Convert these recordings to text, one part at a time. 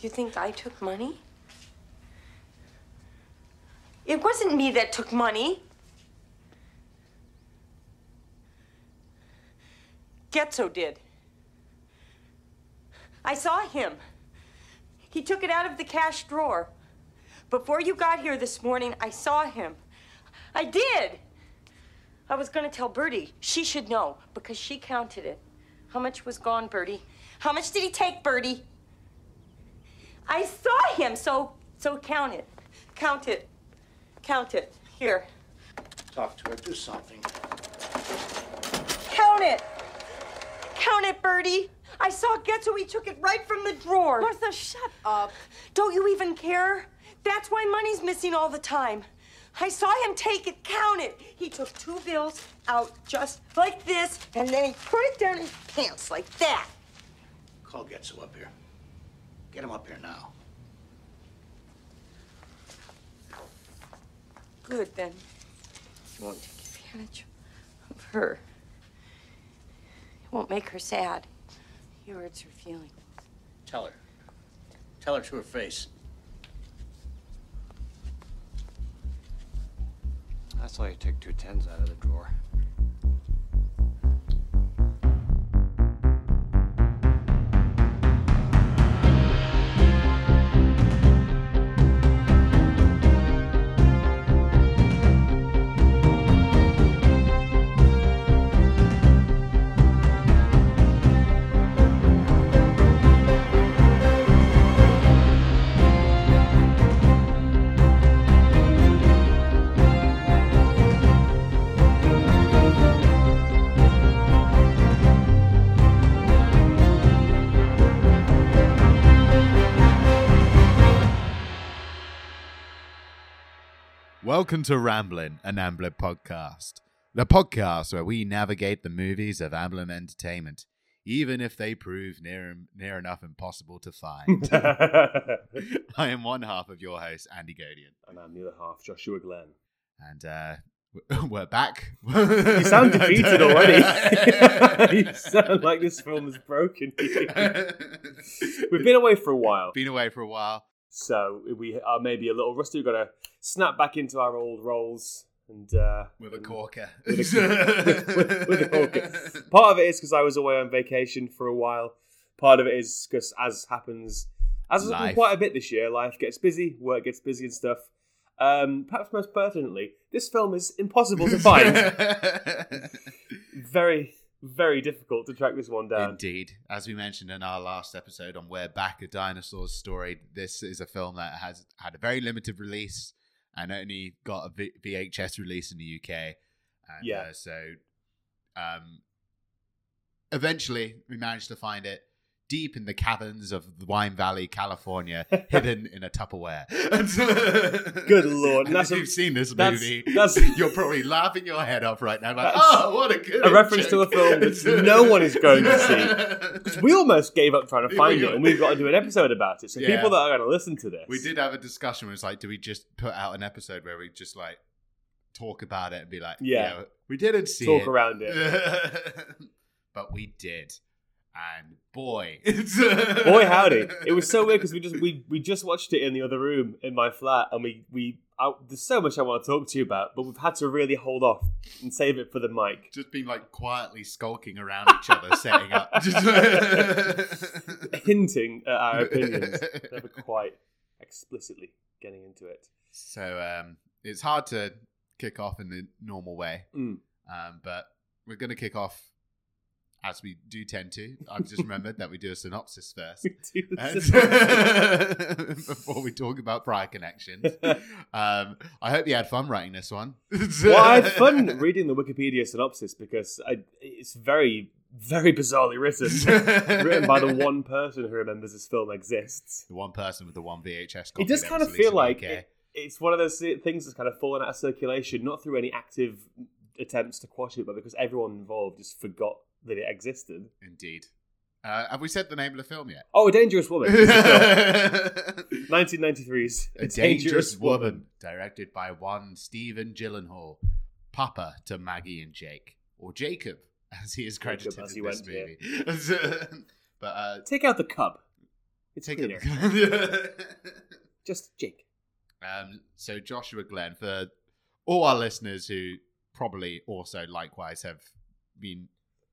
You think I took money? It wasn't me that took money. Getzo did. I saw him. He took it out of the cash drawer. Before you got here this morning, I saw him. I did. I was going to tell Bertie. She should know, because she counted it. How much was gone, Bertie? How much did he take, Bertie? I saw him, so count it. Count it. Count it. Here. Talk to her. Do something. Count it. Count it, Bertie. I saw Getzo. He took it right from the drawer. Martha, shut up. Don't you even care? That's why money's missing all the time. I saw him take it, count it. He took 2 bills out just like this, and then he put it down his pants like that. Call Getzo up here. Get him up here now. Good, then. He won't take advantage of her. It won't make her sad. He hurts her feelings. Tell her. Tell her to her face. I saw you took 2 tens out of the drawer. Welcome to Ramblin', an Amblin podcast. The podcast where we navigate the movies of Amblin Entertainment, even if they prove near enough impossible to find. I am one half of your host, Andy Godian. And I'm the other half, Joshua Glenn. And we're back. You sound defeated already. You sound like this film is broken. We've been away for a while. So we are maybe a little rusty. We've got to snap back into our old roles. With a corker. Part of it is because I was away on vacation for a while. Part of it is because, as happens quite a bit this year, life gets busy, work gets busy and stuff. Perhaps most pertinently, this film is impossible to find. Very... very difficult to track this one down. Indeed. As we mentioned in our last episode on We're Back, A Dinosaur's Story, this is a film that has had a very limited release and only got a VHS release in the UK. So eventually we managed to find it deep in the caverns of Wine Valley, California, hidden in a Tupperware. Good Lord. And if you've seen this movie, you're probably laughing your head off right now. Like, oh, what a good reference to a film that no one is going to see. Because we almost gave up trying to find it, and we've got to do an episode about it. So people that are going to listen to this. We did have a discussion where it's like, do we just put out an episode where we just like talk about it and be like, yeah we didn't see it. Talk around it. But we did. And boy, howdy! It was so weird because we just watched it in the other room in my flat, and there's so much I want to talk to you about, but we've had to really hold off and save it for the mic. Just been like quietly skulking around each other, setting up, hinting at our opinions, never quite explicitly getting into it. So it's hard to kick off in the normal way, but we're going to kick off. As we do tend to. I've just remembered that we do a synopsis first. Before we talk about prior connections. I hope you had fun writing this one. Well, I had fun reading the Wikipedia synopsis because it's very, very bizarrely written. Written by the one person who remembers this film exists. The one person with the one VHS copy. It does kind of feel like it's one of those things that's kind of fallen out of circulation, not through any active attempts to quash it, but because everyone involved just forgot that it existed. Indeed. Have we said the name of the film yet? Oh, A Dangerous Woman. 1993's A Dangerous Woman. Directed by one Stephen Gyllenhaal. Papa to Maggie and Jake. Or Jacob, as he is credited in this movie. But, take out the cub. It's theater. Just Jake. So Joshua Glenn, for all our listeners who probably also likewise have been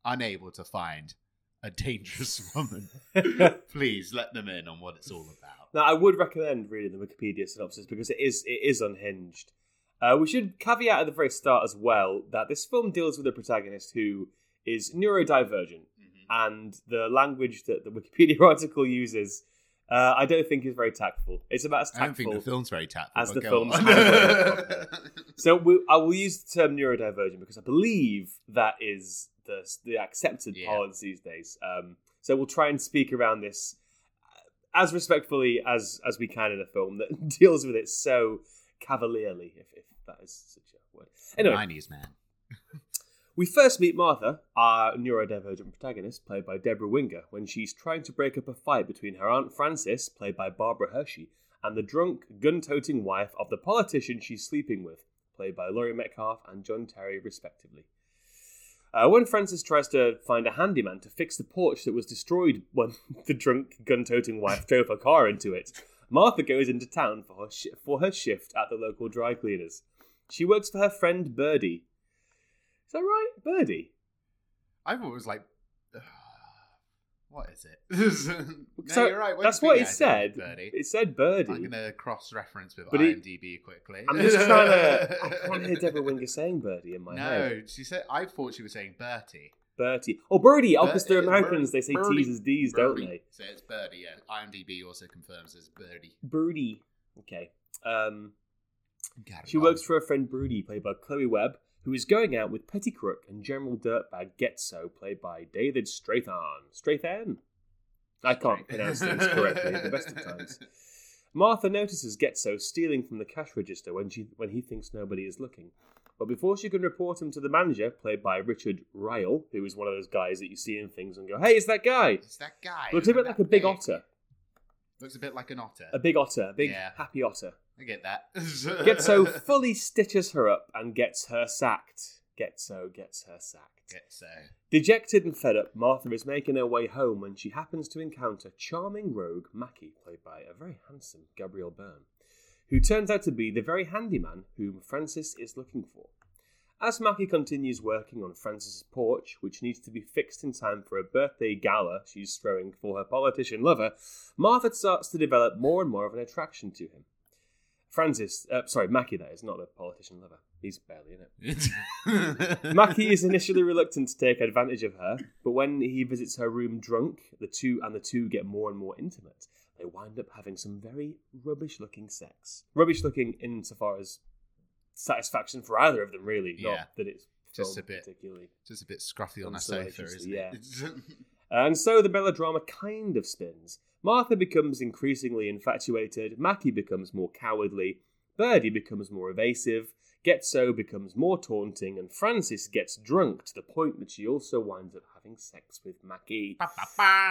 unable to find a dangerous woman, please let them in on what it's all about. Now, I would recommend reading the Wikipedia synopsis because it is unhinged. We should caveat at the very start as well that this film deals with a protagonist who is neurodivergent, and the language that the Wikipedia article uses, I don't think is very tactful. It's about as tactful. I don't think the film's very tactful. As the film's So I will use the term neurodivergent because I believe that is the accepted parlance these days. So we'll try and speak around this as respectfully as we can in a film that deals with it so cavalierly, if that is such a word. Anyway. 90s, man. We first meet Martha, our neurodivergent protagonist, played by Debra Winger, when she's trying to break up a fight between her Aunt Frances, played by Barbara Hershey, and the drunk, gun-toting wife of the politician she's sleeping with, played by Laurie Metcalf and John Terry, respectively. When Frances tries to find a handyman to fix the porch that was destroyed when the drunk, gun-toting wife drove her car into it, Martha goes into town for her shift at the local dry cleaners. She works for her friend Birdie. Is that right? Birdie? I thought it was like... what is it? No, so you're right. That's what it said. Birdie. It said Birdie. I'm going to cross-reference with IMDb quickly. I'm just trying to... I can't hear Deborah Winger saying Birdie in my head. No, she said... I thought she was saying Bertie. Bertie. Oh, Birdie! Oh, because they're Americans, they say T's as D's, don't they? So it's Birdie, yeah. IMDb also confirms as Birdie. Birdie. Okay. She works for her friend Birdie, played by Chloe Webb, who is going out with petty crook and general dirtbag Getso, played by David Strathairn. Strathairn? I can't pronounce things correctly at the best of times. Martha notices Getso stealing from the cash register when he thinks nobody is looking. But before she can report him to the manager, played by Richard Ryle, who is one of those guys that you see in things and go, hey, it's that guy! It's that guy! Looks a bit like a big otter. Looks a bit like an otter. A big otter. A big, happy otter. I get that. Getso fully stitches her up and gets her sacked. Getso gets her sacked. Getso. Dejected and fed up, Martha is making her way home when she happens to encounter charming rogue Mackie, played by a very handsome Gabriel Byrne, who turns out to be the very handyman whom Frances is looking for. As Mackie continues working on Frances' porch, which needs to be fixed in time for a birthday gala she's throwing for her politician lover, Martha starts to develop more and more of an attraction to him. Mackie, that is, not a politician lover. He's barely in it. Mackie is initially reluctant to take advantage of her, but when he visits her room drunk, the two get more and more intimate. They wind up having some very rubbish-looking sex. Rubbish-looking insofar as satisfaction for either of them, really. Yeah. Not that it's just a bit, particularly. Just a bit scruffy on a sofa, isn't it? And so the melodrama kind of spins. Martha becomes increasingly infatuated, Mackie becomes more cowardly, Birdie becomes more evasive, Getso becomes more taunting, and Frances gets drunk to the point that she also winds up having sex with Mackie.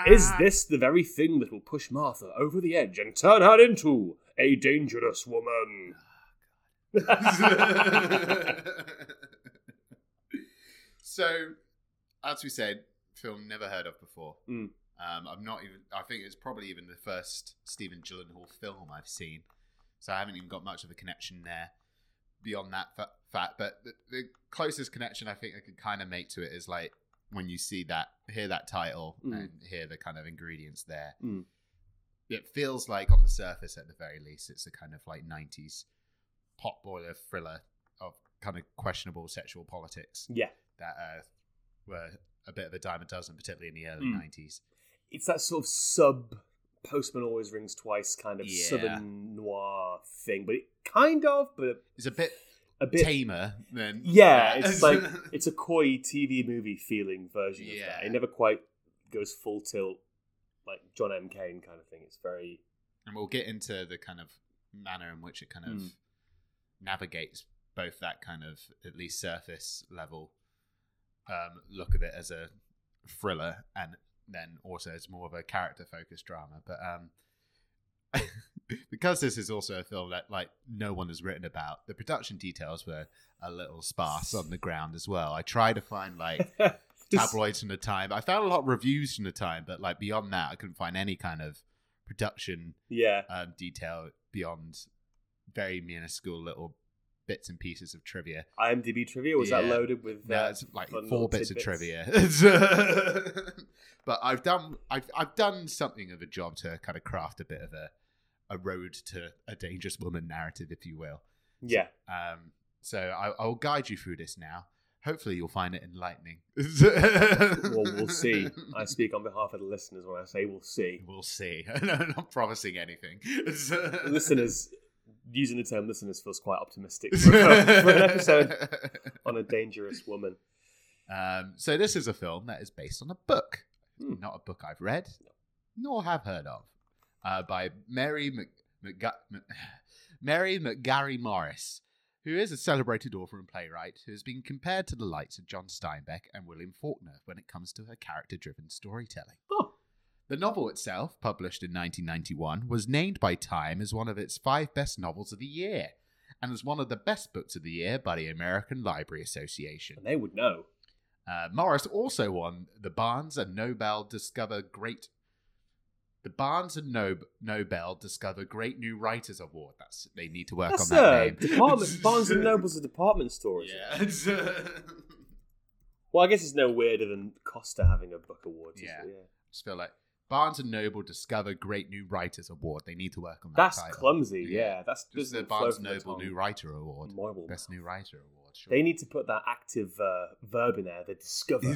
Is this the very thing that will push Martha over the edge and turn her into a dangerous woman? So, as we said, film never heard of before. I think it's probably even the first Stephen Gyllenhaal film I've seen, so I haven't even got much of a connection there beyond that fact. But the closest connection I think I could kind of make to it is like when you hear that title and hear the kind of ingredients there, it feels like on the surface at the very least it's a kind of like 90s potboiler thriller of kind of questionable sexual politics that were a bit of a dime a dozen, particularly in the early 90s. It's that sort of Postman Always Rings Twice kind of Southern noir thing, but it kind of, but it's a bit tamer than it's like it's a coy TV movie feeling version of that. It never quite goes full tilt like John M. Cain kind of thing. It's very, and we'll get into the kind of manner in which it kind of navigates both that kind of at least surface level look of it as a thriller and then also it's more of a character-focused drama. But because this is also a film that like no one has written about, the production details were a little sparse on the ground as well. I tried to find like tabloids from the time. I found a lot of reviews from the time, but like beyond that, I couldn't find any kind of production detail beyond very minuscule little bits and pieces of trivia. IMDb trivia? Was that loaded with... No, it's like 4 bits tidbits of trivia. But I've done something of a job to kind of craft a bit of a road to a dangerous woman narrative, if you will. Yeah. So I'll guide you through this now. Hopefully you'll find it enlightening. Well, we'll see. I speak on behalf of the listeners when I say we'll see. We'll see. I'm not promising anything. Listeners, using the term listeners feels quite optimistic for an episode on a dangerous woman. So this is a film that is based on a book. Not a book I've read, nor have heard of, by Mary McGarry Morris, who is a celebrated author and playwright who has been compared to the likes of John Steinbeck and William Faulkner when it comes to her character-driven storytelling. Oh. The novel itself, published in 1991, was named by Time as one of its 5 best novels of the year and as one of the best books of the year by the American Library Association. And they would know. Morris also won the Barnes and Noble Discover Great New Writers Award. They need to work on that name. Barnes and Noble's a department store. Yeah. Well, I guess it's no weirder than Costa having a book award. Yeah. I just feel like Barnes and Noble Discover Great New Writers Award. They need to work on that. That's title. Clumsy. Yeah. That's just the Barnes and Noble New Writer Award. Marvel. Best New Writer Award. Sure. They need to put that active verb in there. The discover.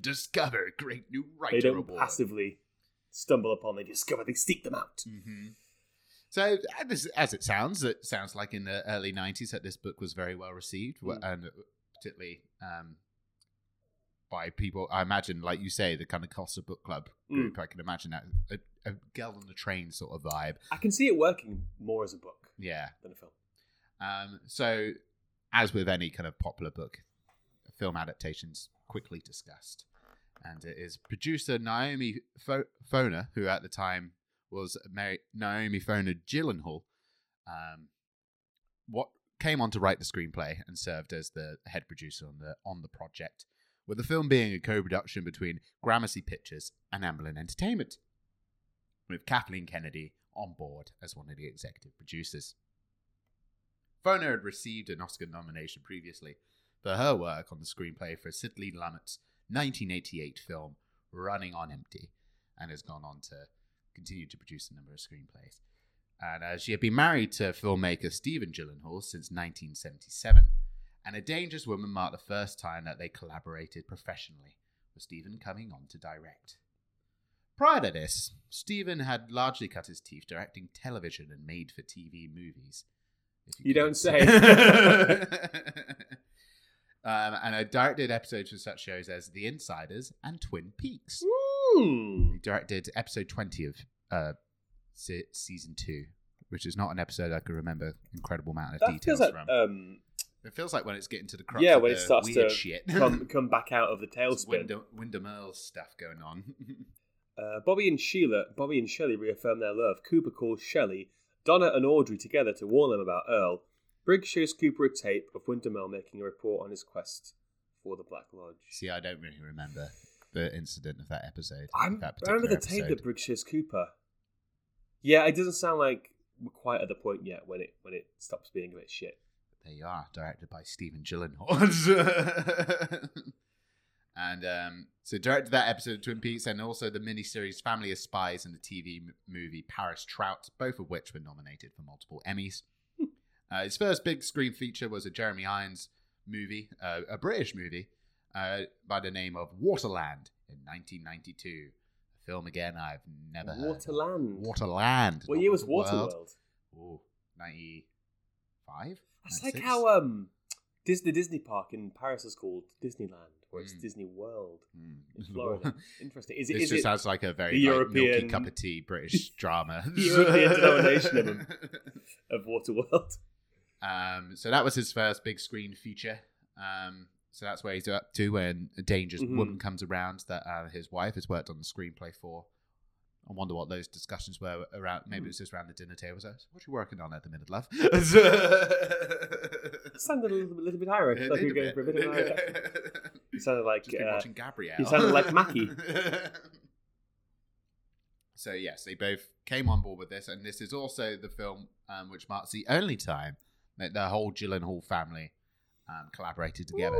Discover Great New Writer Award. They don't Award. Passively stumble upon, they discover, they seek them out. Mm-hmm. So, as it sounds like in the early 90s that this book was very well received, and particularly by people, I imagine, like you say, the kind of Costa Book Club group. I can imagine that, a girl on the train sort of vibe. I can see it working more as a book than a film. So, as with any kind of popular book, film adaptations quickly discussed. And it is producer Naomi Foner, who at the time was Naomi Foner Gyllenhaal, what came on to write the screenplay and served as the head producer on the project, with the film being a co-production between Gramercy Pictures and Amblin Entertainment, with Kathleen Kennedy on board as one of the executive producers. Foner had received an Oscar nomination previously for her work on the screenplay for Sidley Lumet's 1988 film Running on Empty, and has gone on to continue to produce a number of screenplays. And she had been married to filmmaker Stephen Gyllenhaal since 1977, and A Dangerous Woman marked the first time that they collaborated professionally, with Stephen coming on to direct. Prior to this, Stephen had largely cut his teeth directing television and made-for-TV movies. You don't say. And I directed episodes for such shows as The Insiders and Twin Peaks. Ooh. I directed episode 20 of season 2, which is not an episode I can remember incredible amount of details from. It feels like when it's getting to the crux of when it starts weird to shit. come back out of the tailspin. Wyndham Earls stuff going on. Bobby and Shelley reaffirm their love. Cooper calls Shelley, Donna and Audrey together to warn them about Earl. Briggs shows Cooper a tape of Windermere making a report on his quest for the Black Lodge. See, I don't really remember the incident of that episode. I remember the tape that Briggs shows Cooper. Yeah, it doesn't sound like we're quite at the point yet when it stops being a bit shit. There you are, directed by Stephen Gyllenhaal. And so directed that episode of Twin Peaks and also the miniseries Family of Spies and the TV movie Paris Trout, both of which were nominated for multiple Emmys. His first big screen feature was a Jeremy Irons movie, a British movie, by the name of Waterland in 1992. A film, again, I've never heard of. Waterland. What year was Waterworld? Oh, 95? That's 96? Like how the Disney park in Paris is called Disneyland, or it's Disney World in Florida. Interesting. It sounds like a very European, milky cup of tea British drama. European denomination of Waterworld. So that was his first big screen feature. So that's where he's up to when A Dangerous Woman comes around that his wife has worked on the screenplay for. I wonder what those discussions were around. Maybe it was just around the dinner table. So, what are you working on at the minute, love? It sounded a little bit Irish. Like you were going for a bit of Irish. You sounded like watching Gabriel. You sounded like Mackie. So yes, they both came on board with this, and this is also the film which marks the only time that the whole Gyllenhaal family collaborated together,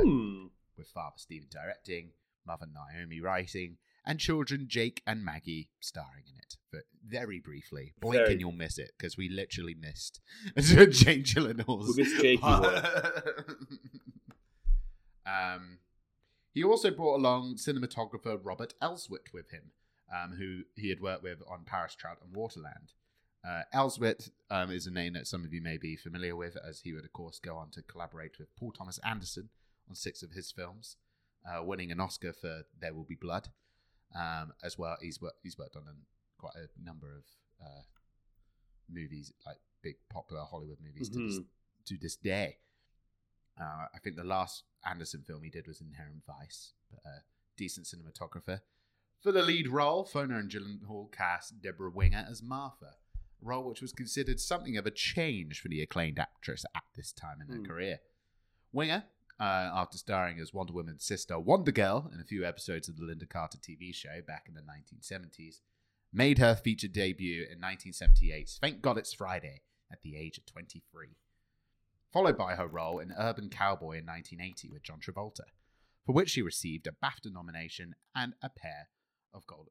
with Father Stephen directing, Mother Naomi writing, and children Jake and Maggie starring in it. But very briefly, blink and you'll miss it, because we literally missed Jake Gyllenhaal's. We missed Jakey one. He also brought along cinematographer Robert Elswit with him, who he had worked with on Paris, Trout and Waterland. Elswit is a name that some of you may be familiar with, as he would, of course, go on to collaborate with Paul Thomas Anderson on 6 of his films, winning an Oscar for There Will Be Blood. As well, he's worked on quite a number of movies, like big popular Hollywood movies, to this day. I think the last Anderson film he did was Inherent Vice. But a decent cinematographer. For the lead role, Foner and Gyllenhaal cast Debra Winger as Martha, a role which was considered something of a change for the acclaimed actress at this time in her career. Winger, after starring as Wonder Woman's sister Wonder Girl in a few episodes of the Linda Carter TV show back in the 1970s, made her feature debut in 1978's Thank God It's Friday at the age of 23. Followed by her role in Urban Cowboy in 1980 with John Travolta, for which she received a BAFTA nomination and a pair of Golden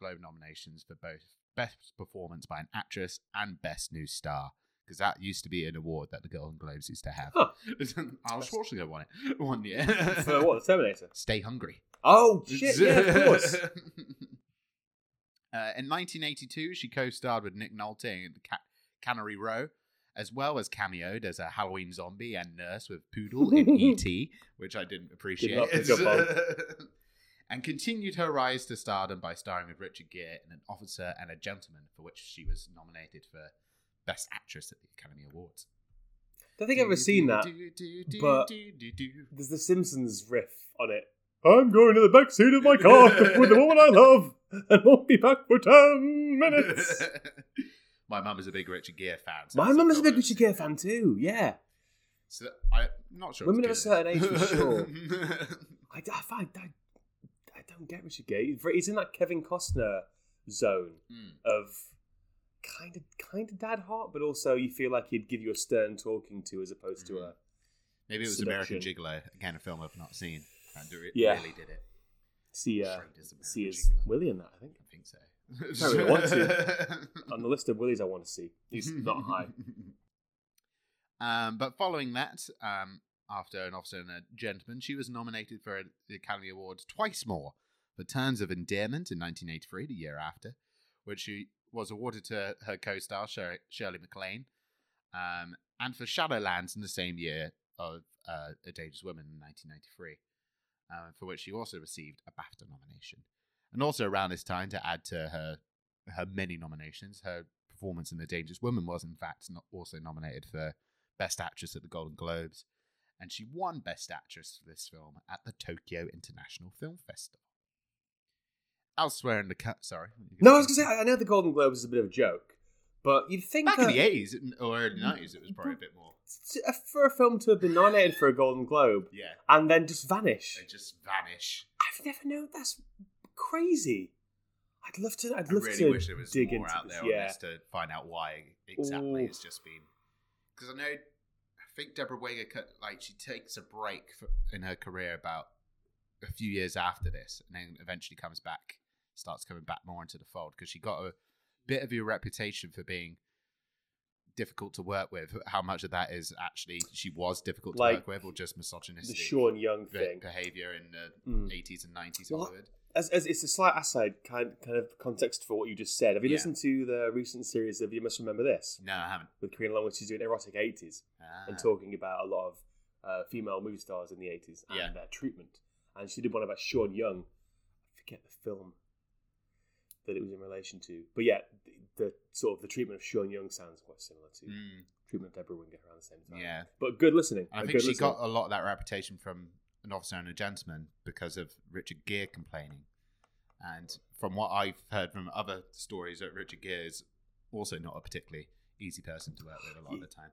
Globe nominations for both Best Performance by an Actress and Best New Star, because that used to be an award that the Golden Globes used to have. Arnold Schwarzenegger won it one year. For what, the Terminator? Stay Hungry. Oh, shit, yeah, of course. In 1982, she co-starred with Nick Nolte in Cannery Row, as well as cameoed as a Halloween zombie and nurse with Poodle in E.T., which I didn't appreciate. And continued her rise to stardom by starring with Richard Gere in An Officer and a Gentleman, for which she was nominated for Best Actress at the Academy Awards. I don't think I've ever seen that, but there's the Simpsons riff on it. I'm going to the back seat of my car with the woman I love and won't be back for 10 minutes. My mum is a big Richard Gere fan. So my mum is a big Richard Gere fan too, yeah. So I'm not sure. Women of a certain age, for sure. I don't get Richard Gere. He's in that Kevin Costner zone of kind of dad heart, but also you feel like he'd give you a stern talking to as opposed to a... Maybe it was seduction. American Gigolo, again, a film I've not seen. Really did it. See is Willie in that, I think. I think so. I really want to. On the list of Willies I want to see, he's not high. But following that, after An Officer and a Gentleman, she was nominated for the Academy Awards twice more for Terms of Endearment in 1983, the year after, which she was awarded to her co-star Shirley MacLaine, and for Shadowlands in the same year of A Dangerous Woman in 1993, for which she also received a BAFTA nomination. And also around this time, to add to her many nominations, her performance in The Dangerous Woman was, in fact, also nominated for Best Actress at the Golden Globes. And she won Best Actress for this film at the Tokyo International Film Festival. Elsewhere in the... Sorry. No, I was going to say, I know the Golden Globes is a bit of a joke, but you'd think... Back in the 80s or early 90s, it was probably a bit more... For a film to have been nominated for a Golden Globe and then just vanish. They just vanish. I've never known that's... crazy. I really wish there was more out there on this to find out why exactly it's just been, because I think Debra Winger she takes a break in her career about a few years after this, and then eventually starts coming back more into the fold, because she got a bit of a reputation for being difficult to work with. How much of that is actually she was difficult to work with, or just misogynistic, the Sean Young thing, behavior in the 80s and 90s Hollywood. As it's a slight aside, kind of context for what you just said. Have you listened to the recent series of You Must Remember This? No, I haven't. With Karina Long, she's doing erotic 80s and talking about a lot of female movie stars in the 80s and their treatment. And she did one about Sean Young. I forget the film that it was in relation to. But yeah, the sort of the treatment of Sean Young sounds quite similar to treatment of Debra Winger around the same time. Yeah. But good listening. I think she got a lot of that reputation from An Officer and a Gentleman because of Richard Gere complaining. And from what I've heard from other stories, that Richard Gere is also not a particularly easy person to work with a lot of the time.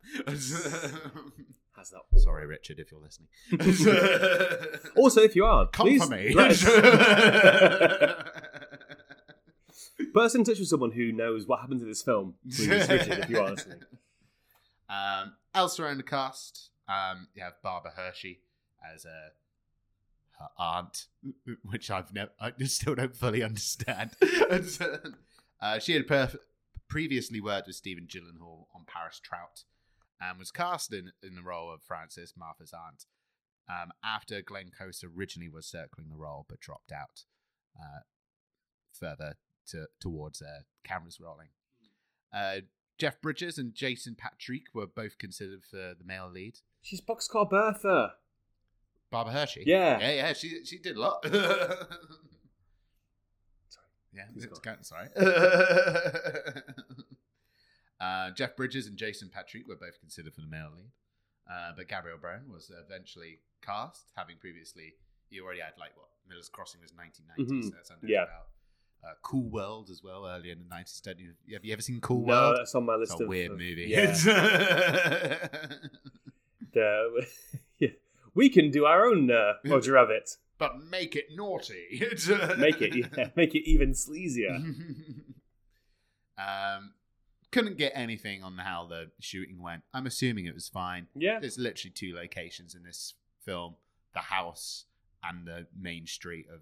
Has that all. Sorry, Richard, if you're listening. Also, if you are, come for me. Put us in touch with someone who knows what happened to this film, please, Richard, if you are listening. Elsewhere in the cast, you have Barbara Hershey as her aunt, which I still don't fully understand. She had previously worked with Stephen Gyllenhaal on Paris Trout and was cast in the role of Frances, Martha's aunt, after Glenn Close originally was circling the role but dropped out further towards cameras rolling. Jeff Bridges and Jason Patrick were both considered for the male lead. She's Boxcar Bertha. Barbara Hershey? Yeah. Yeah, she did a lot. Yeah, it's sorry. Jeff Bridges and Jason Patrick were both considered for the male lead, but Gabriel Byrne was eventually cast, having previously, he already had Miller's Crossing was 1990, so that's under about. Cool World as well, earlier in the 90s. Have you ever seen Cool World? No, that's on my list. It's a weird movie. Yeah. Yeah. We can do our own Roger Rabbit. But make it naughty. Make it even sleazier. Couldn't get anything on how the shooting went. I'm assuming it was fine. Yeah. There's literally two locations in this film. The house and the main street of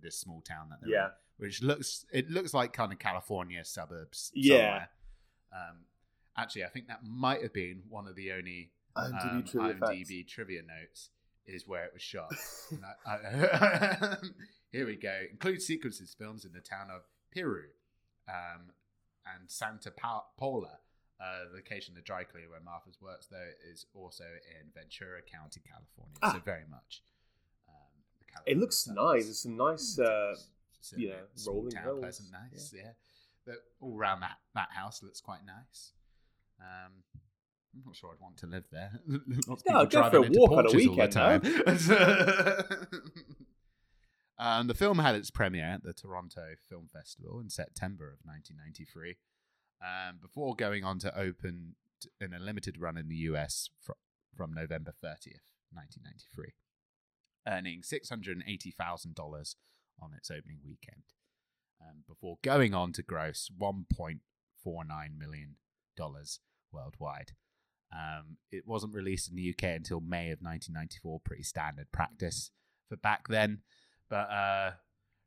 this small town that they're in. Which looks like kind of California suburbs somewhere. Actually, I think that might have been one of the only IMDb trivia notes is where it was shot. Here we go. Includes sequences films in the town of Piru and Santa Paula, the location of the dry cleaner where Martha's works, though, is also in Ventura County, California. So very much. It looks nice. There's some nice, rolling hills. Pleasant, nice, yeah. But all around that house looks quite nice. I'm not sure I'd want to live there. I'd go for a walk on a weekend. The film had its premiere at the Toronto Film Festival in September of 1993, before going on to open in a limited run in the US from November 30th, 1993. Earning $680,000 on its opening weekend, before going on to gross $1.49 million worldwide. It wasn't released in the UK until May of 1994, pretty standard practice for back then. But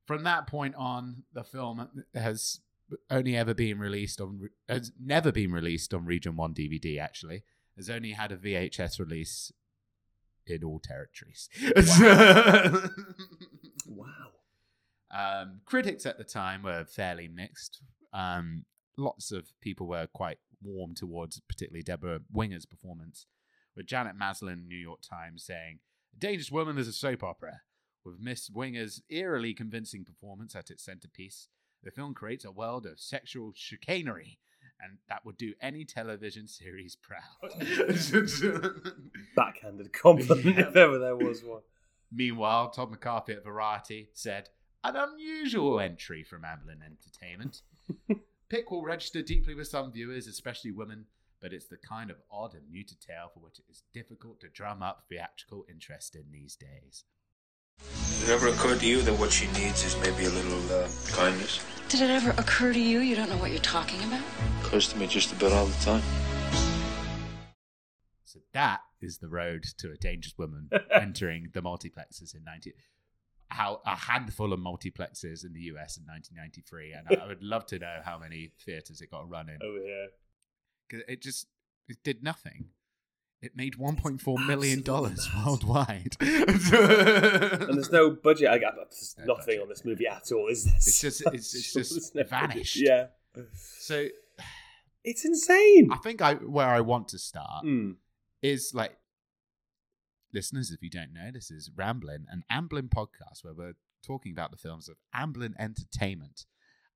from that point on, the film has never been released on Region 1 DVD, actually. Has only had a VHS release in all territories. Wow. Critics at the time were fairly mixed. Lots of people were quite warm towards particularly Debra Winger's performance, with Janet Maslin, New York Times, saying, "A Dangerous Woman is a soap opera. With Miss Winger's eerily convincing performance at its centerpiece, the film creates a world of sexual chicanery and that would do any television series proud." Backhanded compliment, if ever there was one. Meanwhile, Todd McCarthy at Variety said, "An unusual entry from Amblin Entertainment. Pick will register deeply with some viewers, especially women, but it's the kind of odd and muted tale for which it is difficult to drum up theatrical interest in these days." Did it ever occur to you that what she needs is maybe a little kindness? Did it ever occur to you don't know what you're talking about? Occurs to me just about all the time. So that is the road to A Dangerous Woman entering the multiplexes in a handful of multiplexes in the US in 1993, and I would love to know how many theaters it got run in. Oh yeah, because it did nothing. It made $1.4 million worldwide. And there's no budget. There's nothing on this movie at all, is there? It's just vanished. Yeah. So it's insane. I think where I want to start is, listeners, if you don't know, this is Ramblin', an Amblin podcast where we're talking about the films of Amblin Entertainment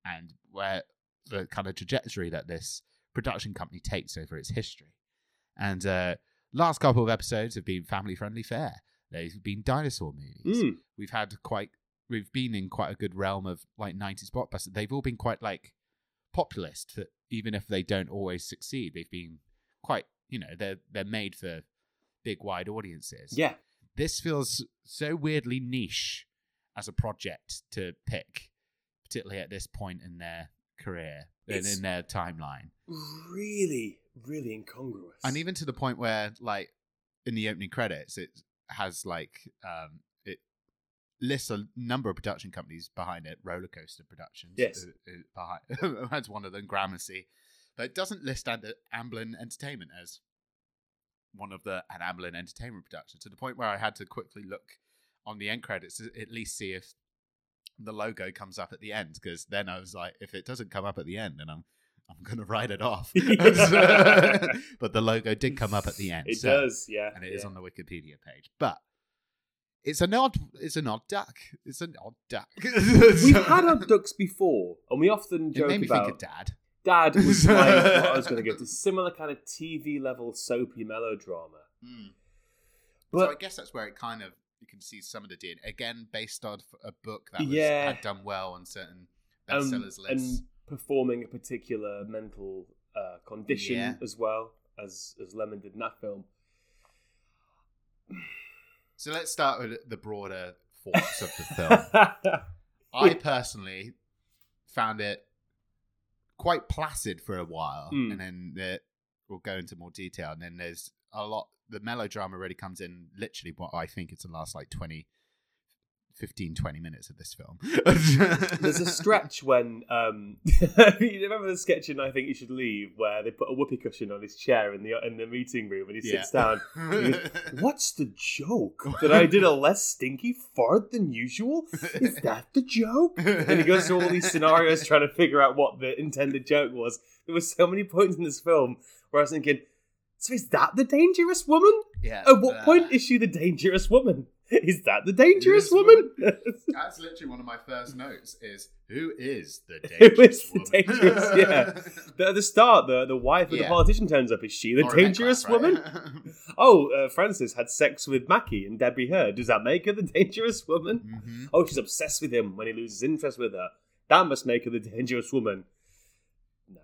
and where the kind of trajectory that this production company takes over its history. And last couple of episodes have been family-friendly fare. They've been dinosaur movies. We've been in quite a good realm of 90s blockbusters. They've all been quite populist, even if they don't always succeed. They've been quite, they're made for big, wide audiences. Yeah, this feels so weirdly niche as a project to pick particularly at this point in their career and in their timeline. Really, really incongruous. And even to the point where, like, in the opening credits, it has, like, it lists a number of production companies behind it. Roller Coaster Productions. Yes. Behind, that's one of them, Gramercy. But it doesn't list Amblin Entertainment as one of an Amblin Entertainment production, to the point where I had to quickly look on the end credits to at least see if the logo comes up at the end, because then I was like, if it doesn't come up at the end, then I'm going to write it off. But the logo did come up at the end. It does, yeah. And it is on the Wikipedia page. But it's an odd duck. We've had odd ducks before, and we often joke about... It made me think of Dad. Dad was like what I was going to give. It's a similar kind of TV-level soapy melodrama. Mm. But, so I guess that's where it kind of, you can see some of the DNA. Again, based on a book that had done well on certain bestsellers lists. And performing a particular mental condition as well, as Lemon did in that film. So let's start with the broader thoughts of the film. I personally found it quite placid for a while, and then we'll go into more detail, and then there's a lot, the melodrama really comes in literally what I think it's the last like 15-20 minutes of this film. There's a stretch when you remember the sketch in I Think You Should Leave where they put a whoopee cushion on his chair in the meeting room, and he sits down and he goes, "What's the joke? That I did a less stinky fart than usual? Is that the joke?" And he goes through all these scenarios trying to figure out what the intended joke was. There were so many points in this film where I was thinking, so is that the dangerous woman? Yeah. At what point is she the dangerous woman? Is that the dangerous woman? That's literally one of my first notes, is who is the dangerous woman? At the start, the wife of the politician turns up. Is she the dangerous woman? Right? Frances had sex with Mackie and Debbie Heard. Does that make her the dangerous woman? Mm-hmm. Oh, she's obsessed with him when he loses interest with her. That must make her the dangerous woman. No.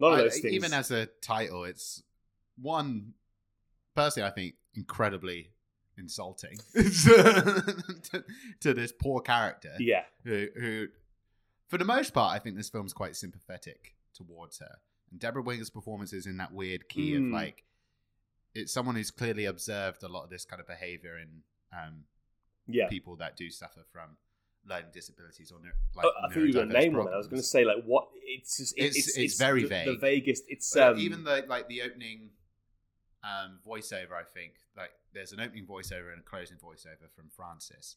None of those things. Even as a title, it's one, personally, I think, incredibly insulting to this poor character who for the most part I think this film's quite sympathetic towards her, and Debra Winger's performance is in that weird key of like, it's someone who's clearly observed a lot of this kind of behavior in people that do suffer from learning disabilities or I think you were going to name one. I was going to say, like, what it's just it's very vague, the vaguest. It's even though, like, the opening voiceover, I think, like, there's an opening voiceover and a closing voiceover from Frances,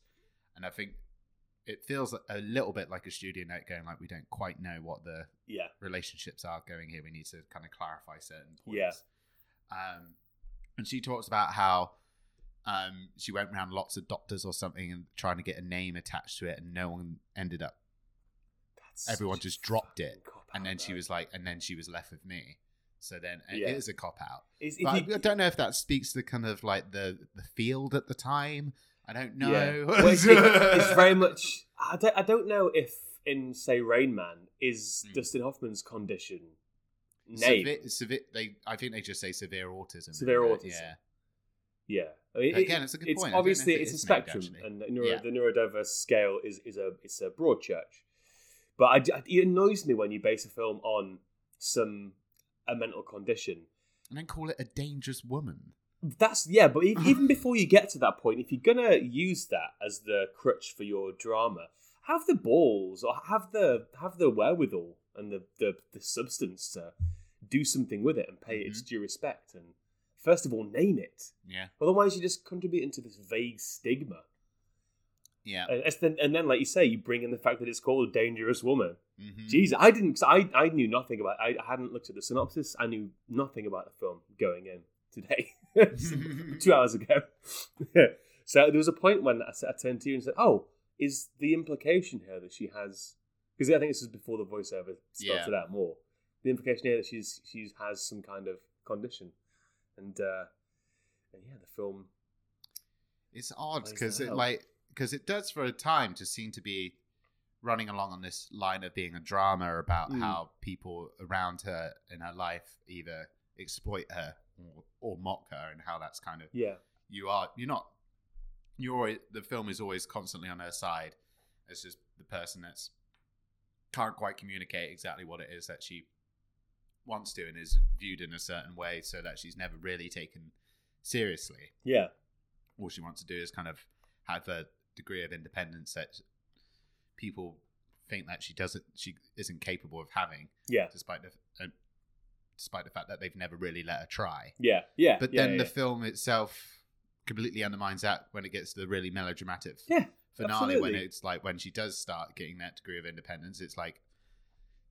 and I think it feels a little bit like a studio note going, like, we don't quite know what the relationships are going here, we need to kind of clarify certain points. And she talks about how she went around lots of doctors or something and trying to get a name attached to it, and no one ended up, everyone just dropped it, and then she was like, and then she was left with me. So then it is a cop-out. I don't know if that speaks to kind of like the field at the time. I don't know. Yeah. Well, it's very much... I don't know if in, say, Rain Man, is Dustin Hoffman's condition named? I think they just say severe autism. Yeah. I mean, again, it's a good point. Obviously, it's a spectrum. Named, and the neurodiverse scale is a broad church. But it annoys me when you base a film on some... a mental condition, and then call it a dangerous woman. That's but even before you get to that point, if you're gonna use that as the crutch for your drama, have the balls or have the wherewithal and the substance to do something with it and pay its due respect. And first of all, name it. Yeah. Otherwise, you're just contributing to this vague stigma. Yeah. And then, like you say, you bring in the fact that it's called a dangerous woman. Mm-hmm. Jeez, I didn't. I knew nothing about. I hadn't looked at the synopsis. I knew nothing about the film going in today, 2 hours ago. So there was a point when I turned to you and said, "Oh, is the implication here that she has?" Because I think this was before the voiceover started out more. The implication here that she has some kind of condition, and the film. It's odd because it does for a time just seem to be running along on this line of being a drama about how people around her in her life either exploit her or mock her, and how that's kind of the film is always constantly on her side. It's just the person that's can't quite communicate exactly what it is that she wants to and is viewed in a certain way, so that she's never really taken seriously. Yeah. All she wants to do is kind of have a degree of independence that people think that she isn't capable of having. Yeah. Despite the fact that they've never really let her try. Yeah. Yeah. But then the film itself completely undermines that when it gets to the really melodramatic finale. Absolutely. When it's like, when she does start getting that degree of independence, it's like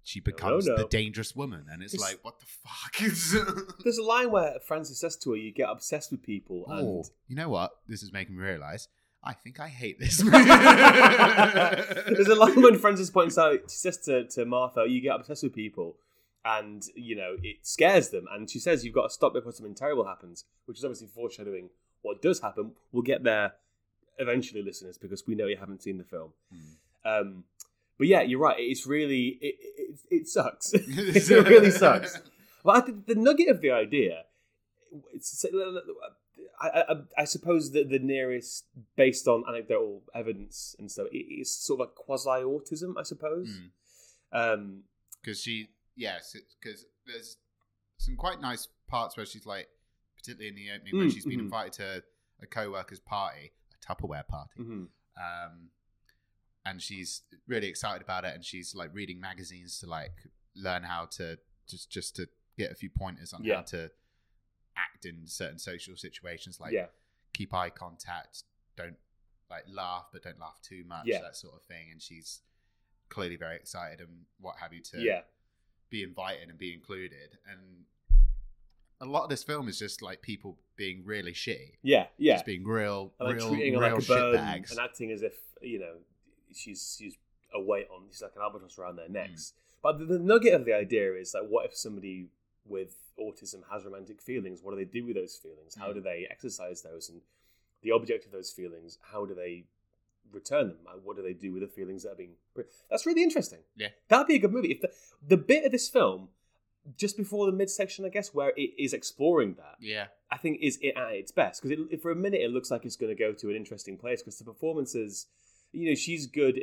she becomes the dangerous woman, and it's like, what the fuck? There's a line where Francis says to her, you get obsessed with people. And... Oh, you know what? This is making me realise, I think I hate this movie. There's a line when Francis points out, she says to Martha, you get obsessed with people, and, you know, it scares them. And she says, you've got to stop before something terrible happens, which is obviously foreshadowing what does happen. We'll get there eventually, listeners, because we know you haven't seen the film. But yeah, you're right. It's really, it sucks. It really sucks. But I think the nugget of the idea, I suppose that the nearest, based on anecdotal evidence and stuff, it's sort of like quasi-autism, I suppose. Because because there's some quite nice parts where she's like, particularly in the opening, where she's been invited to a co-worker's party, a Tupperware party. And she's really excited about it, and she's like reading magazines to like learn how to just to get a few pointers on how to act in certain social situations, like keep eye contact, don't like laugh, but don't laugh too much, that sort of thing. And she's clearly very excited and what have you to be invited and be included. And a lot of this film is just like people being really shitty. Yeah, yeah. Just being real shitbags. And acting as if, you know, she's a weight on, she's like an albatross around their necks. But the nugget of the idea is like, what if somebody with autism has romantic feelings? What do they do with those feelings? How do they exercise those? And the object of those feelings, how do they return them? Like, what do they do with the feelings that are being... That's really interesting. Yeah. That'd be a good movie. If the bit of this film... just before the midsection, I guess, where it is exploring that, I think is it at its best, because for a minute it looks like it's going to go to an interesting place, because the performances, you know, she's good.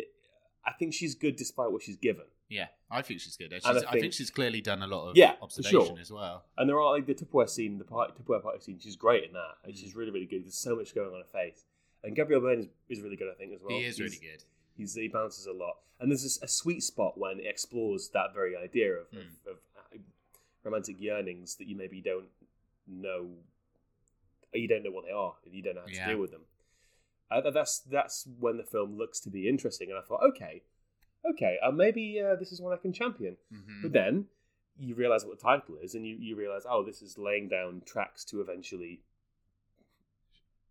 I think she's good despite what she's given. Yeah, I think she's good. I think she's clearly done a lot of observation as well. And there are like the Tupperware scene, Tupperware party scene. She's great in that, and she's really, really good. There's so much going on in her face, and Gabriel Byrne is really good, I think, as well. He's really good. He bounces a lot, and there's a sweet spot when it explores that very idea of romantic yearnings that you maybe don't know, or you don't know what they are, and you don't know how to deal with them. That's when the film looks to be interesting, and I thought, okay, maybe this is one I can champion. But then you realise what the title is, and you realise, oh, this is laying down tracks to eventually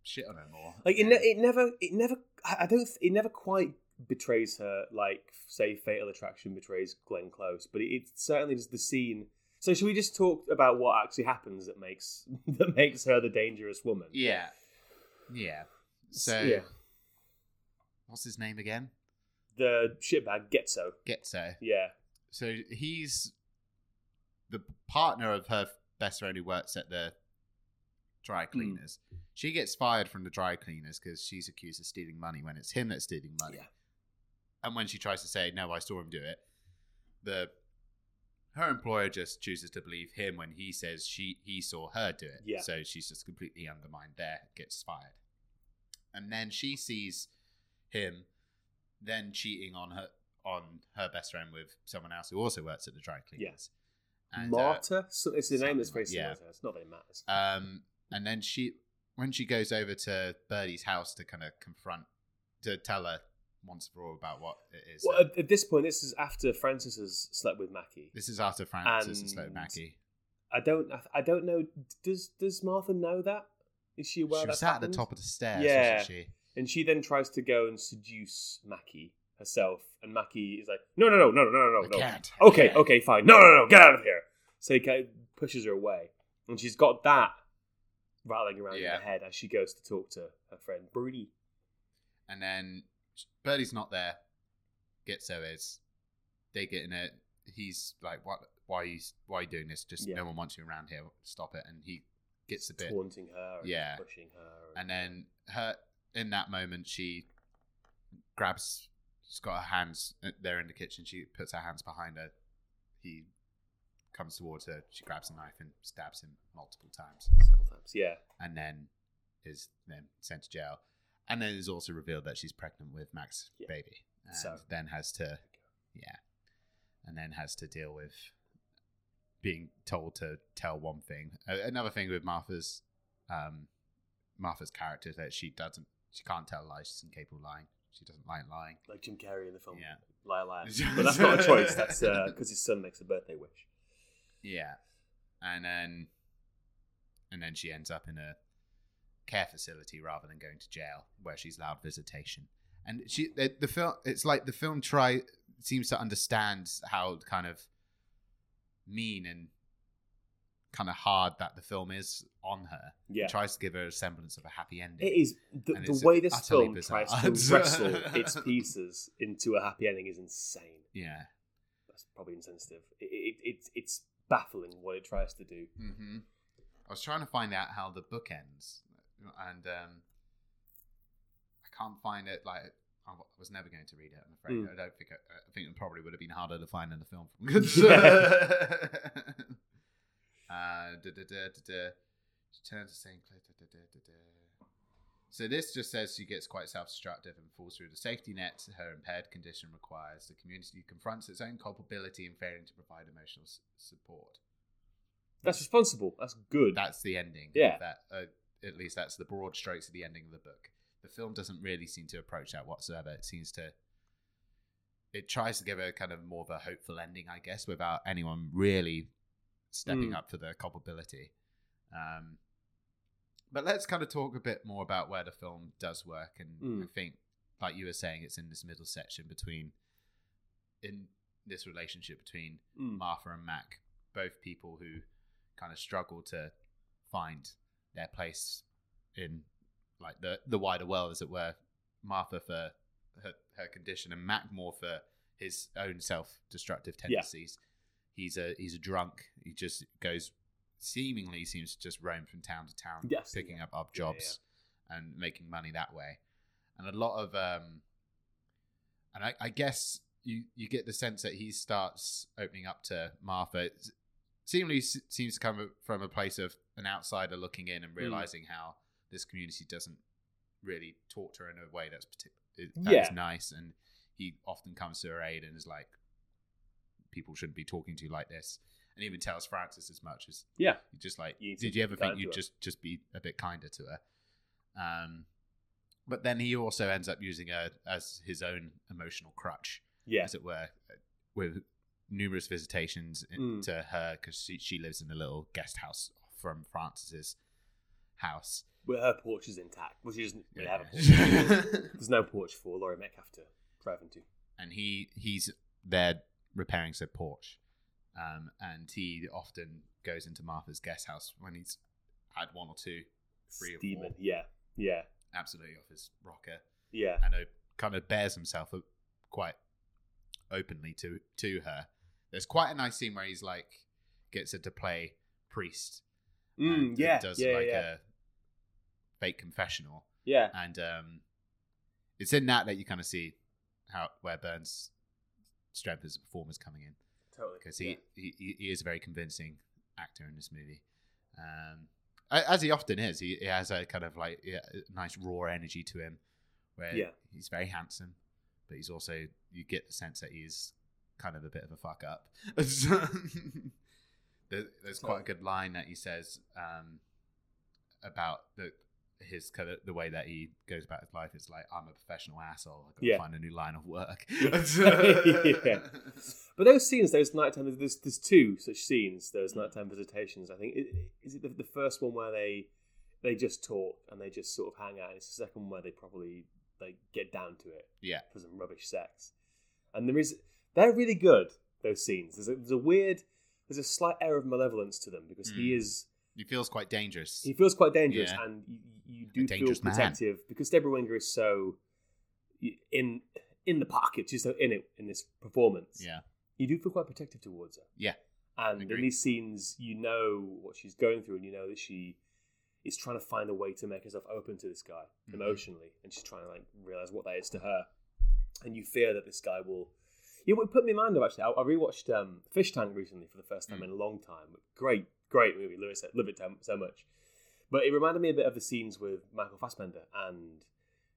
shit on her more. Like it never quite betrays her, like say Fatal Attraction betrays Glenn Close, but it certainly is the scene. So should we just talk about what actually happens that makes her the dangerous woman? Yeah. Yeah. So what's his name again? The shitbag, Getso. Yeah. So he's the partner of her best friend who works at the dry cleaners. She gets fired from the dry cleaners because she's accused of stealing money when it's him that's stealing money. Yeah. And when she tries to say, no, I saw him do it, her employer just chooses to believe him when he says he saw her do it. Yeah. So she's just completely undermined there, gets fired. And then she sees him then cheating on her best friend with someone else who also works at the dry cleaners. Yeah. And, Marta? So it's the name that's very similar to her. It's not that it matters. And then when she goes over to Birdie's house to kind of tell her once for all about what it is. Well, at this point, this is after Francis has slept with Mackie. I don't know. Does Martha know that? Is she aware that happened? She was at the top of the stairs, wasn't she? And she then tries to go and seduce Mackie herself. And Mackie is like, no. Can't. Okay, fine. No, get out of here. So he kind of pushes her away. And she's got that rattling around in her head as she goes to talk to her friend, Birdie. And then... Birdie's not there. Getso is. They get in it. He's like, "What? Why are you doing this? Just no one wants you around here. Stop it!" And he gets a bit taunting her, and pushing her. And then her in that moment, she grabs She's got her hands there in the kitchen. She puts her hands behind her. He comes towards her. She grabs a knife and stabs him multiple times. Several times, yeah. And then is then sent to jail. And then is also revealed that she's pregnant with Max's baby. And so then has to, and then has to deal with being told to tell one thing. Another thing with Martha's, Martha's character is that she doesn't, she can't tell lies. She's incapable of lying. She doesn't like lying. Like Jim Carrey in the film, Lie. But that's not a choice. That's because his son makes a birthday wish. Yeah, and then she ends up in a care facility rather than going to jail, where she's allowed visitation. And she, the film, it's like the film seems to understand how kind of mean and kind of hard that the film is on her. Yeah. It tries to give her a semblance of a happy ending. It is the way this film tries to wrestle its pieces into a happy ending is insane. Yeah, that's probably insensitive. It's baffling what it tries to do. Mm-hmm. I was trying to find out how the book ends, and I can't find it. Like, I was never going to read it, I'm afraid. Mm. I think it probably would have been harder to find in the film. She turns to saying, so this just says she gets quite self-destructive and falls through the safety net her impaired condition requires. The community confronts its own culpability in failing to provide emotional support. That's responsible. That's good. That's the ending. Yeah. At least that's the broad strokes of the ending of the book. The film doesn't really seem to approach that whatsoever. It tries to give a kind of more of a hopeful ending, I guess, without anyone really stepping up for their culpability. But let's kind of talk a bit more about where the film does work. And I think, like you were saying, it's in this middle section in this relationship between Martha and Mac, both people who kind of struggle to find their place in like the wider world, as it were. Martha for her condition and Mac more for his own self-destructive tendencies. Yeah. He's a drunk. He just seems to just roam from town to town, picking up odd jobs and making money that way. And a lot of and I guess you get the sense that he starts opening up to Martha. It seemingly seems to come from a place of an outsider looking in and realizing how this community doesn't really talk to her in a way that's nice. And he often comes to her aid and is like, people shouldn't be talking to you like this. And even tells Frances as much as just like, did you ever think you'd just be a bit kinder to her? But then he also ends up using her as his own emotional crutch, as it were, with numerous visitations into her, because she lives in a little guest house from Frances's house. Well, her porch is intact. Well, she doesn't really have a porch. There's no porch for Laurie Metcalf to drive into. And he's there repairing her porch. And he often goes into Martha's guest house when he's had one or two, three or four. Yeah. Absolutely off his rocker. Yeah. And kind of bears himself quite openly to her. There's quite a nice scene where he's like, gets her to play priest. Does a fake confessional. Yeah. And it's in that you kind of see where Byrne's strength as a performer is coming in. Because he is a very convincing actor in this movie, as he often is. He has a kind of like nice raw energy to him, where he's very handsome, but he's also, you get the sense that he's kind of a bit of a fuck up. There's quite a good line that he says about his kind of the way that he goes about his life. It's like, I'm a professional asshole. I've got to find a new line of work. Yeah. But those scenes, those nighttime, there's two such scenes. Those nighttime visitations. I think is it the first one where they just talk and they just sort of hang out. And it's the second one where they probably get down to it. Yeah. For some rubbish sex. And they're really good. Those scenes. There's a slight air of malevolence to them because he is. He feels quite dangerous. And you do feel protective because Debra Winger is so in the pocket. She's so in this performance. Yeah, you do feel quite protective towards her. Yeah, and in these scenes, you know what she's going through, and you know that she is trying to find a way to make herself open to this guy emotionally, and she's trying to realize what that is to her. and you fear that this guy will... You know, it put me in mind of, actually, I rewatched Fish Tank recently for the first time in a long time. Great, great movie. Love it so much. But it reminded me a bit of the scenes with Michael Fassbender and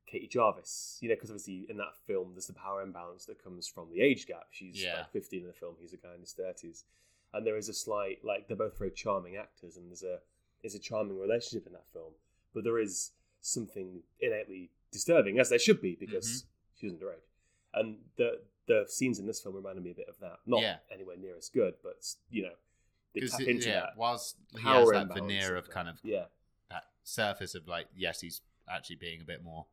Katie Jarvis. You know, because obviously in that film, there's the power imbalance that comes from the age gap. She's like 15 in the film. He's a guy in his 30s. And there is a slight, like, they're both very charming actors, and there's a charming relationship in that film. But there is something innately disturbing, as there should be, because she doesn't direct. And the scenes in this film reminded me a bit of that. Not anywhere near as good, but, you know, they tap into that. Whilst he has that veneer of kind of that surface of, like, yes, he's actually being a bit more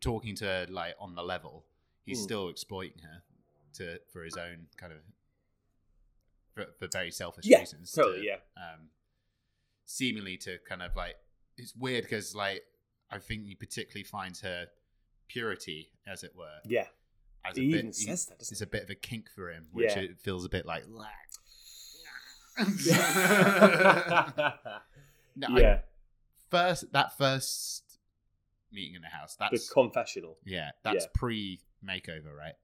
talking to her, like, on the level. He's still exploiting her for his own kind of... For very selfish reasons. Totally, seemingly to kind of, like... It's weird because, like, I think he particularly finds her purity, as it were. Yeah. As he even says that, doesn't he? It's a bit of a kink for him, which it feels a bit like... That first meeting in the house, that's... The confessional. Yeah, that's pre-makeover, right?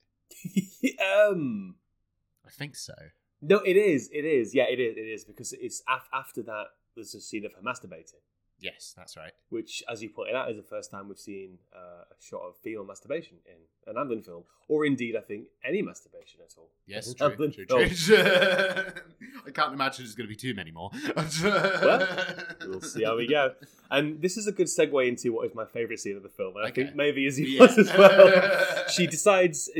I think so. No, it is. Yeah, it is, because it's after that, there's a scene of her masturbating. Yes, that's right. Which, as you pointed out, is the first time we've seen a shot of female masturbation in an Amblin film, or indeed, I think, any masturbation at all. Yes, true. I can't imagine there's going to be too many more. Well, we'll see how we go. And this is a good segue into what is my favourite scene of the film, and I think maybe as you was as well. She decides,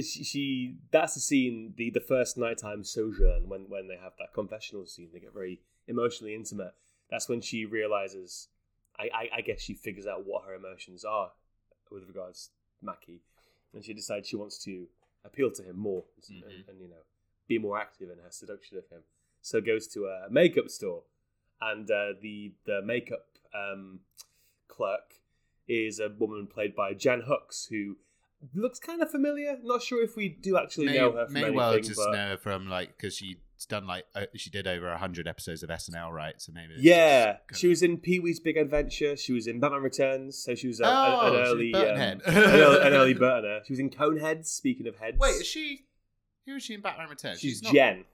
that's the scene, the first nighttime sojourn, when they have that confessional scene, they get very emotionally intimate. That's when she realises... I guess she figures out what her emotions are with regards to Mackie, and she decides she wants to appeal to him more and you know, be more active in her seduction of him. So goes to a makeup store, and the makeup clerk is a woman played by Jan Hooks, who looks kind of familiar. Not sure if we do actually know her from anything. May well just know her from, like, because she... It's done, like, she did over 100 episodes of SNL, right? So maybe it's she was in Pee-wee's Big Adventure. She was in Batman Returns. So she was an early Burton head. An early Burton. She was in Coneheads. Speaking of heads, wait, who is she in Batman Returns? She's not... Jen.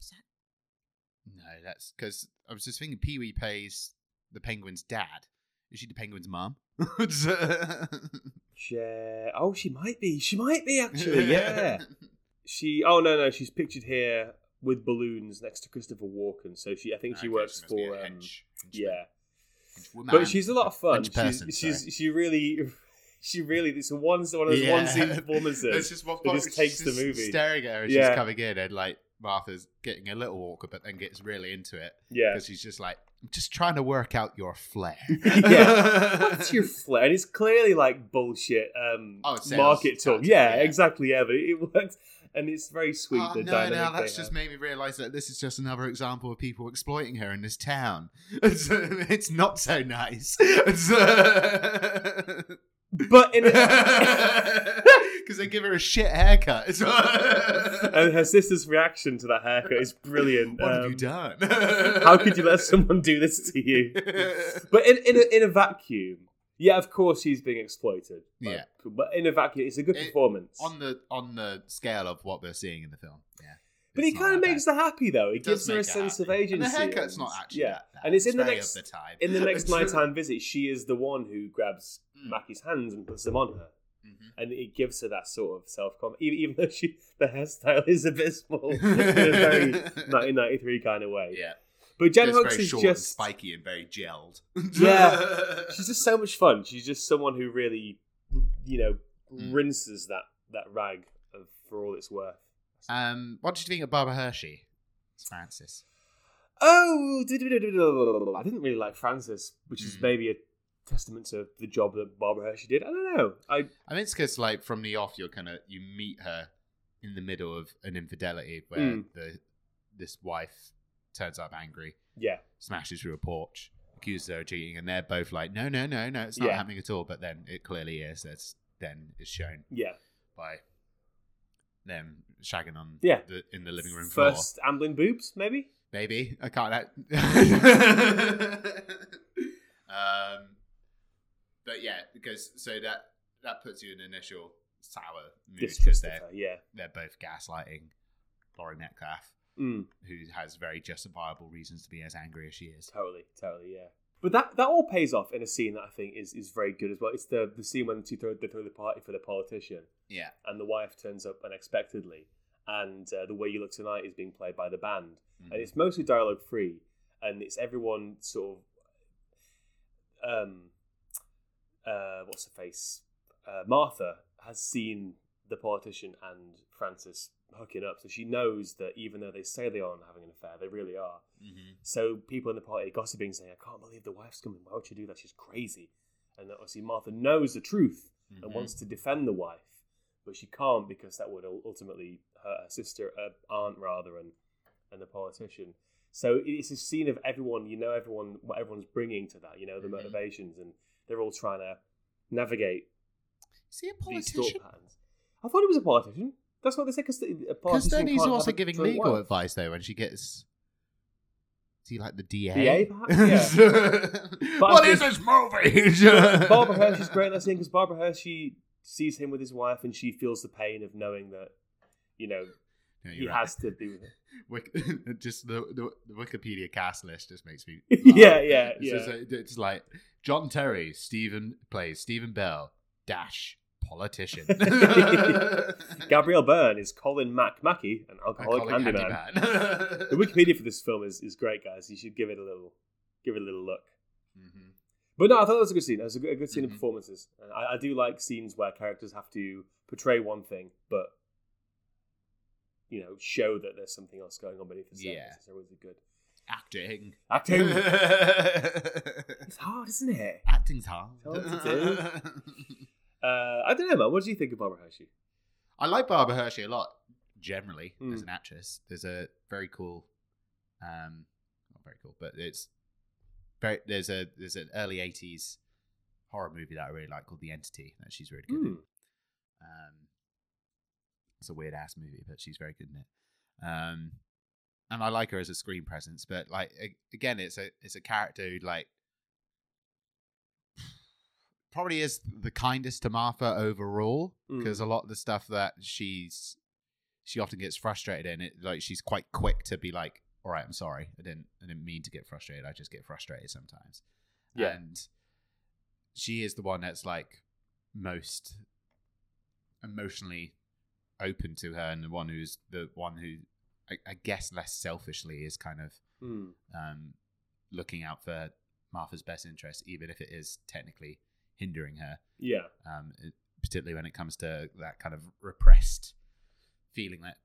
Is that... No, that's because I was just thinking Pee-wee plays the Penguin's dad. Is she the Penguin's mum? Oh, she might be. She might be, actually. Yeah. She's pictured here with balloons next to Christopher Walken. So I think she works for henchwoman. But she's a lot of fun. She really. It's one of those one-scene performances. It's just takes the movie. Staring at her as she's coming in, and, like, Martha's getting a little awkward, but then gets really into it. Yeah, because she's just like, I'm just trying to work out your flair. What's your flair? And it's clearly, like, bullshit market talk. Yeah, exactly. Yeah, but it works. And it's very sweet. That's just made me realise that this is just another example of people exploiting her in this town. It's not so nice. But in because they give her a shit haircut. And her sister's reaction to that haircut is brilliant. What have you done? How could you let someone do this to you? But in a vacuum... Yeah, of course she's being exploited. But in a vacuum, it's a good performance. On the scale of what we're seeing in the film. Yeah. But it kind of makes her happy, though. It gives her a sense of agency. And the haircut's not actually that bad. And it's in the next nighttime visit, she is the one who grabs Mackie's hands and puts them on her. Mm-hmm. And it gives her that sort of self-confidence, even though the hairstyle is abysmal in a very 1993 kind of way. Yeah. But Jan Hooks is short, just spiky, and very gelled. She's just so much fun. She's just someone who really, you know, rinses that rag for all it's worth. What did you think of Barbara Hershey? It's Frances. Oh, I didn't really like Frances, which is maybe a testament to the job that Barbara Hershey did. I don't know. I mean, it's because, like, from the off, you meet her in the middle of an infidelity where this wife turns up angry, smashes through a porch, accuses her of cheating, and they're both like, no, it's not happening at all. But then it clearly is. That's then is shown by them shagging on in the living room floor. First Amblin boobs, maybe. I can't. But yeah, because so that that puts you in initial sour mood because they're both gaslighting Laurie Metcalf, who has very justifiable reasons to be as angry as she is. Totally, yeah. But that all pays off in a scene that I think is very good as well. It's the scene when they throw the party for the politician. Yeah. And the wife turns up unexpectedly. And The Way You Look Tonight is being played by the band. Mm-hmm. And it's mostly dialogue free. And it's everyone sort of... what's her face? Martha has seen the politician and Francis hooking up. So she knows that even though they say they aren't having an affair, they really are. Mm-hmm. So people in the party are gossiping, saying, I can't believe the wife's coming. Why would she do that? She's crazy. And obviously Martha knows the truth mm-hmm. and wants to defend the wife, but she can't because that would ultimately hurt her sister, aunt rather, and the politician. So it's a scene of everyone, everyone, what everyone's bringing to that, the mm-hmm. motivations, and they're all trying to navigate. Is he a politician? These thought patterns. I thought he was a politician. That's what they say, because a politician then he's also giving legal advice, though, when she gets... Is he like the DA? DA, perhaps? Yeah. What is this movie? Barbara Hershey's great in that scene, because Barbara Hershey sees him with his wife, and she feels the pain of knowing that, he right. has to do with it. Just the Wikipedia cast list just makes me laugh. Yeah. It's like, John Terry plays Stephen Bell, - politician. Gabriel Byrne is Colin Mackey, an alcoholic handyman. The Wikipedia for this film is great, guys. You should give it a little look. Mm-hmm. But no, I thought that was a good scene. It was a good scene mm-hmm. of performances. And I do like scenes where characters have to portray one thing, but show that there's something else going on beneath the surface. Yeah. It's always good. Acting. It's hard, isn't it? Acting's hard. I don't know, man. What do you think of Barbara Hershey? I like Barbara Hershey a lot, generally, as an actress. There's a very cool, not very cool, but it's very. There's an early 80s horror movie that I really like called The Entity that she's really good in. It's a weird ass movie, but she's very good in it. And I like her as a screen presence, but like again, it's a character who like. Probably is the kindest to Martha overall, because a lot of the stuff that she often gets frustrated in, it like she's quite quick to be like, all right, I'm sorry, I didn't mean to get frustrated, I just get frustrated sometimes. Yeah. And she is the one that's like most emotionally open to her, and the one who I guess less selfishly is kind of looking out for Martha's best interest, even if it is technically hindering her, particularly when it comes to that kind of repressed feeling that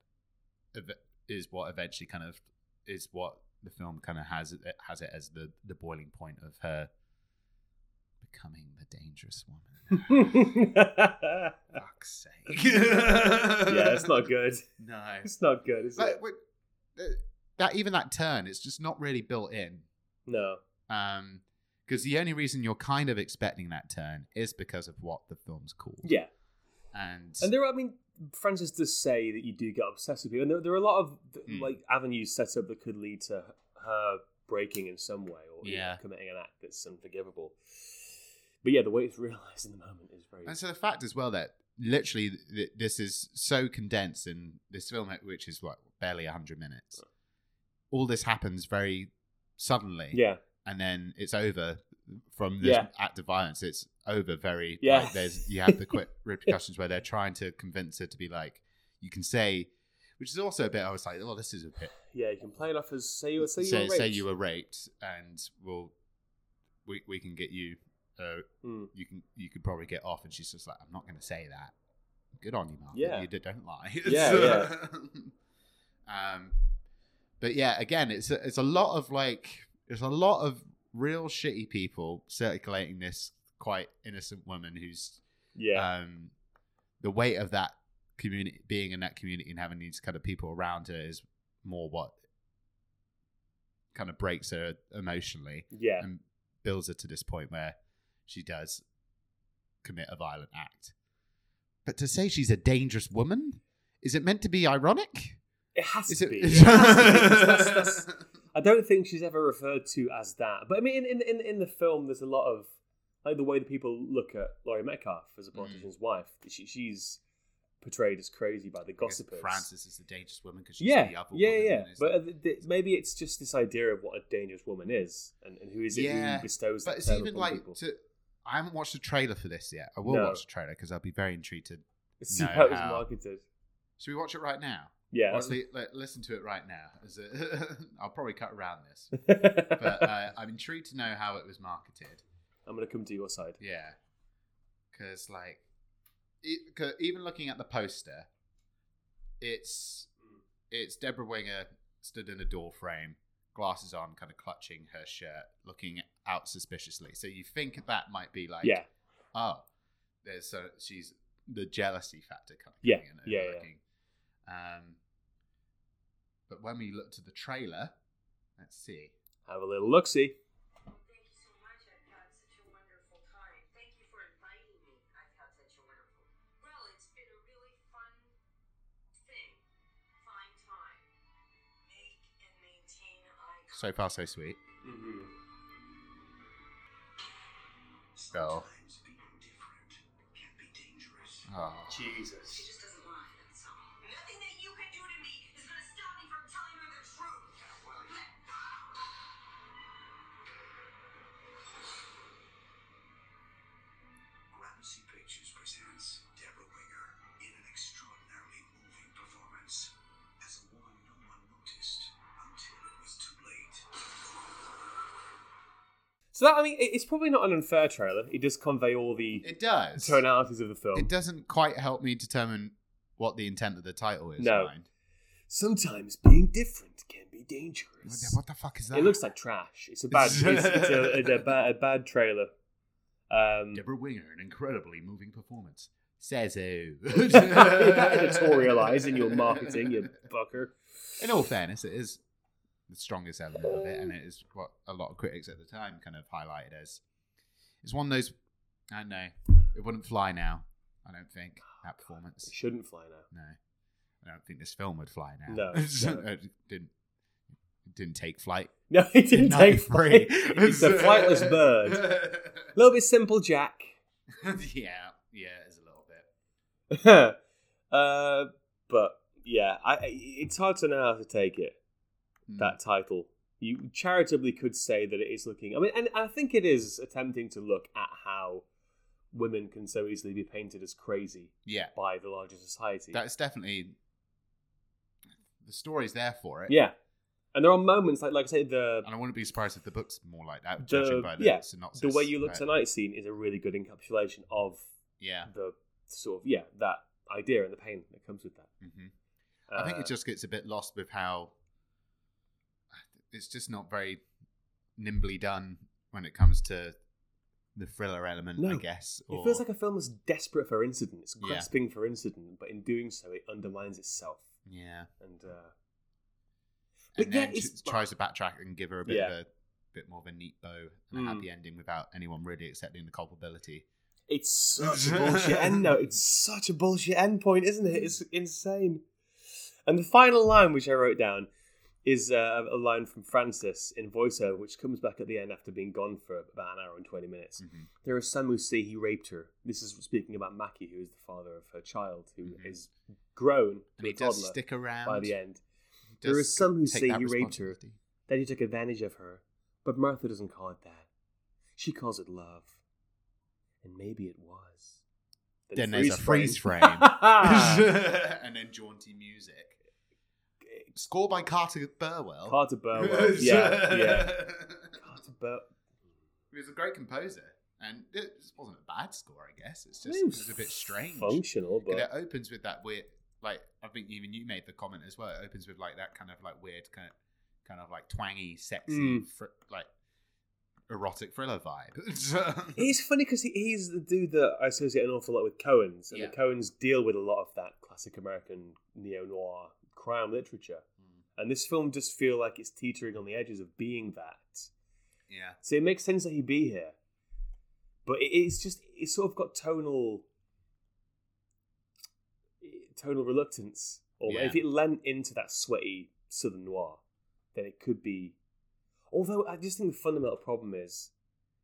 is what eventually kind of is what the film kind of has it as the boiling point of her becoming the dangerous woman. Fuck's sake. Yeah, it's not good. No, it's not good, is it? That even that turn, it's just not really built in. No. Because the only reason you're kind of expecting that turn is because of what the film's called. Yeah. And there are, Francis does say that you do get obsessed with people. And there are a lot of avenues set up that could lead to her breaking in some way or committing an act that's unforgivable. But yeah, the way it's realised in the moment is very... And so the fact as well that literally this is so condensed in this film, which is barely 100 minutes. All this happens very suddenly. Yeah. And then it's over from this act of violence. It's over very... Yeah. Like you have the quick repercussions where they're trying to convince her to be like, you can say... Which is also a bit... I was like, oh, this is a bit... Yeah, you can play it off as say you were raped. Say you were raped and we can get you... You could probably get off. And she's just like, I'm not going to say that. Good on you, Mark. Yeah. You don't lie. Yeah. But yeah, again, it's a lot of like... There's a lot of real shitty people circulating this quite innocent woman who's the weight of that community, being in that community and having these kind of people around her is more what kind of breaks her emotionally and builds her to this point where she does commit a violent act. But to say she's a dangerous woman, is it meant to be ironic? It has to be. It has to be. I don't think she's ever referred to as that. But in the film, there's a lot of like the way that people look at Laurie Metcalf as a politician's wife. She's portrayed as crazy by the gossipers. Frances is the dangerous woman because she's the other woman. Yeah. But maybe it's just this idea of what a dangerous woman is and who is it who bestows that term upon people. I haven't watched the trailer for this yet. I will watch the trailer because I'll be very intrigued to see how it was marketed. Should we watch it right now? Yeah. Honestly, listen to it right now. I'll probably cut around this. But I'm intrigued to know how it was marketed. I'm going to come to your side. Yeah. Because, like, even looking at the poster, it's Debra Winger stood in a door frame, glasses on, kind of clutching her shirt, looking out suspiciously. So you think that might be like, she's the jealousy factor kind of coming in and overlooking. Yeah. But when we look to the trailer, let's see. Have a little look see. So far, so sweet. Mm-hmm. Girl. Oh. Jesus. She just doesn't lie, that's all. Nothing that you can do to me is going to stop me from telling her the truth. Gramercy Pictures presents Debra Winger in an extraordinarily moving performance as a woman no one noticed. So that, I mean, it's probably not an unfair trailer. It does convey all the tonalities of the film. It doesn't quite help me determine what the intent of the title is. No. Sometimes being different can be dangerous. What the fuck is that? It looks like trash. It's a bad, it's a bad trailer. Debra Winger, an incredibly moving performance. Says who? Editorialise in your marketing, you fucker. In all fairness, it is the strongest element of it, and it is what a lot of critics at the time kind of highlighted as it's one of those. I don't know, it wouldn't fly now, I don't think. That performance, it shouldn't fly now. No, I don't think this film would fly now. No. It didn't take flight. No, it didn't take flight. It's a flightless bird. A little bit simple, Jack. yeah, it's a little bit. But yeah, it's hard to know how to take it. That title, you charitably could say that it is looking. I mean, and I think it is attempting to look at how women can so easily be painted as crazy by the larger society. That's definitely the story's there for it. Yeah, and there are moments like I say the. And I wouldn't be surprised if the book's more like that. Judging by the synopsis, the way you look tonight scene is a really good encapsulation of the sort of that idea and the pain that comes with that. Mm-hmm. I think it just gets a bit lost with how. It's just not very nimbly done when it comes to the thriller element, I guess. Or... It feels like a film that's desperate for incident. It's grasping for incident, but in doing so, it undermines itself. Yeah. And then tries to backtrack and give her a bit of a bit more of a neat bow and a happy ending without anyone really accepting the culpability. It's such a bullshit end note. It's such a bullshit end point, isn't it? It's insane. And the final line, which I wrote down, is a line from Frances in voiceover, which comes back at the end after being gone for about an hour and 20 minutes. Mm-hmm. There is some who say he raped her. This is speaking about Mackie, who is the father of her child, who is grown and he does stick around by the end. There is some who say he raped her, that he took advantage of her, but Martha doesn't call it that. She calls it love. And maybe it was. Then there's a freeze frame. And then jaunty music. Score by Carter Burwell. Carter Burwell. He was a great composer, and it wasn't a bad score, I guess. It's just it was a bit strange, functional, but it opens with that weird, like I think even you made the comment as well. It opens with like that kind of like weird kind of like twangy, sexy, like erotic thriller vibe. It's funny because he's the dude that I associate an awful lot with Coens, and the Coens deal with a lot of that classic American neo-noir crime literature, and this film just feel like it's teetering on the edges of being that. Yeah. So it makes sense that he be here, but it's sort of got tonal reluctance. Or if it lent into that sweaty Southern noir, then it could be. Although I just think the fundamental problem is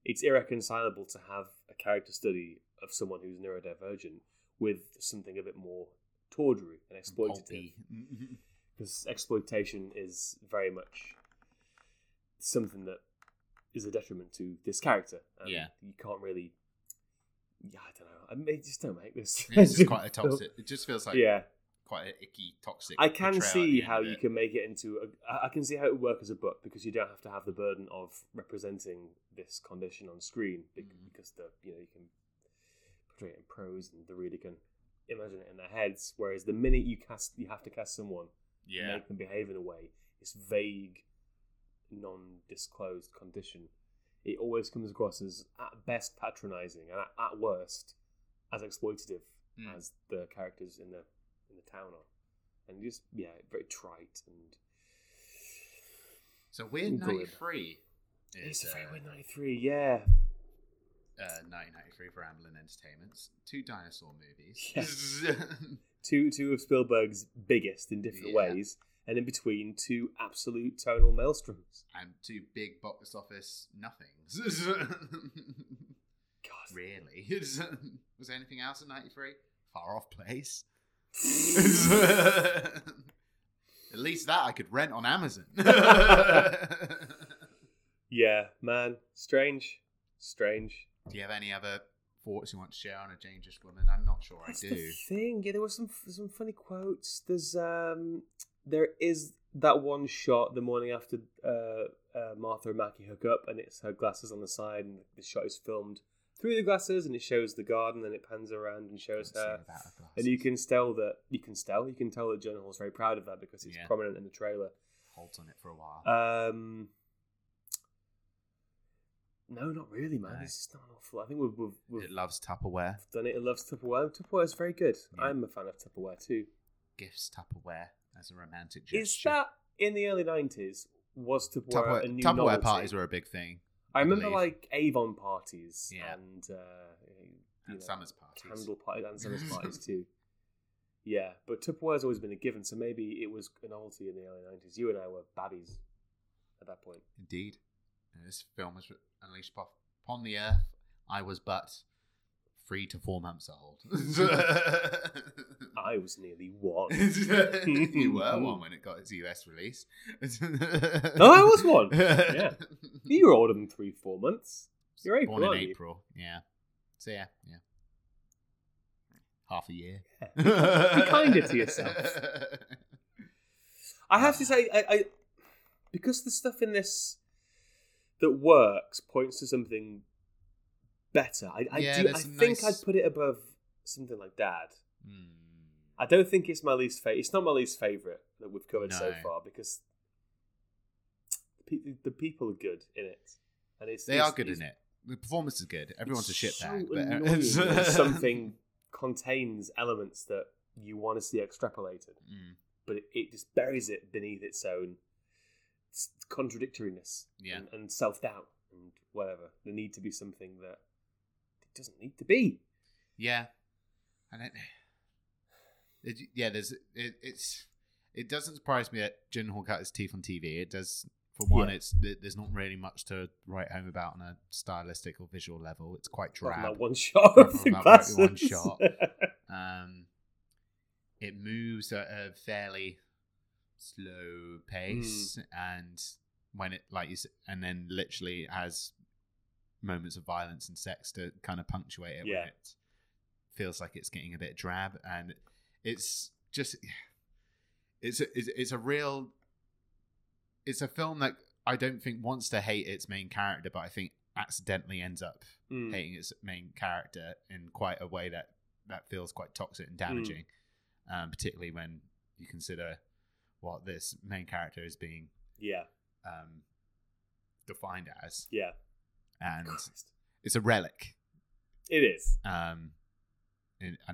it's irreconcilable to have a character study of someone who's neurodivergent with something a bit more tawdry and exploitative. Because exploitation is very much something that is a detriment to this character. Yeah. You can't really... Yeah, I don't know. I mean, just don't make this. It's quite a toxic... It just feels like quite an icky, toxic... I can see how you can make it into... I can see how it would work as a book, because you don't have to have the burden of representing this condition on screen, because you can portray it in prose and the reader can imagine it in their heads, whereas the minute you have to cast someone, make them behave in a way, this vague, non-disclosed condition, it always comes across as, at best, patronising, and at worst, as exploitative as the characters in the town are. And just, very trite. And so Weird 93. It's a very Weird 93, 1993 for Amblin Entertainment. 2 dinosaur movies. Yeah. two of Spielberg's biggest in different ways. And in between, 2 absolute tonal maelstroms. And 2 big box office nothings. God. Really? Was there anything else in 93? Far Off Place. At least that I could rent on Amazon. Man. Strange. Do you have any other thoughts you want to share on A Dangerous Woman? I'm not sure I do. That's the thing. Yeah, there were some funny quotes. There is that one shot the morning after Martha and Mackie hook up, and it's her glasses on the side, and the shot is filmed through the glasses, and it shows the garden, and it pans around and shows her. And you can tell that Gyllenhaal's very proud of that, because it's prominent in the trailer. Holds on it for a while. No, not really, man. No. It's just not awful. I think we've it loves Tupperware. Done it. It loves Tupperware. Tupperware is very good. Yeah. I'm a fan of Tupperware too. Gifts Tupperware as a romantic gesture. Is that in the early 90s? Was Tupperware a new novelty? Tupperware parties were a big thing. I remember like Avon parties and Summers parties, Candle parties, and Summers parties too. Yeah, but Tupperware's always been a given, so maybe it was a novelty in the early 90s. You and I were babbies at that point. Indeed. This film was unleashed upon the earth. I was but 3 to 4 months old. I was nearly 1. You were 1 when it got its US release. No, I was 1. Yeah, you were older than 3-4 months. You're April. Born in April. Yeah. So yeah, half a year. Yeah. Be kinder to yourself. I have to say, I because the stuff in this that works points to something better. I think I'd put it above something like Dad. I don't think it's my least favorite. It's not my least favorite that we've covered so far, because the people are good in it, and it's good in it. The performance is good. Everyone's a shitbag. So but something contains elements that you want to see extrapolated, but it just buries it beneath its own contradictoriness and self-doubt and whatever. There need to be something that it doesn't need to be. Yeah. And it doesn't surprise me that Gyllenhaal cut his teeth on TV. It does, for one, there's not really much to write home about on a stylistic or visual level. It's quite drab. That one shot of the glasses. One shot. It moves at a fairly slow pace, and when it and then literally has moments of violence and sex to kind of punctuate it. When it feels like it's getting a bit drab, and it's just it's a film that I don't think wants to hate its main character, but I think accidentally ends up hating its main character in quite a way that feels quite toxic and damaging, particularly when you consider what this main character is being defined as. Yeah. And Christ. It's a relic. It is. And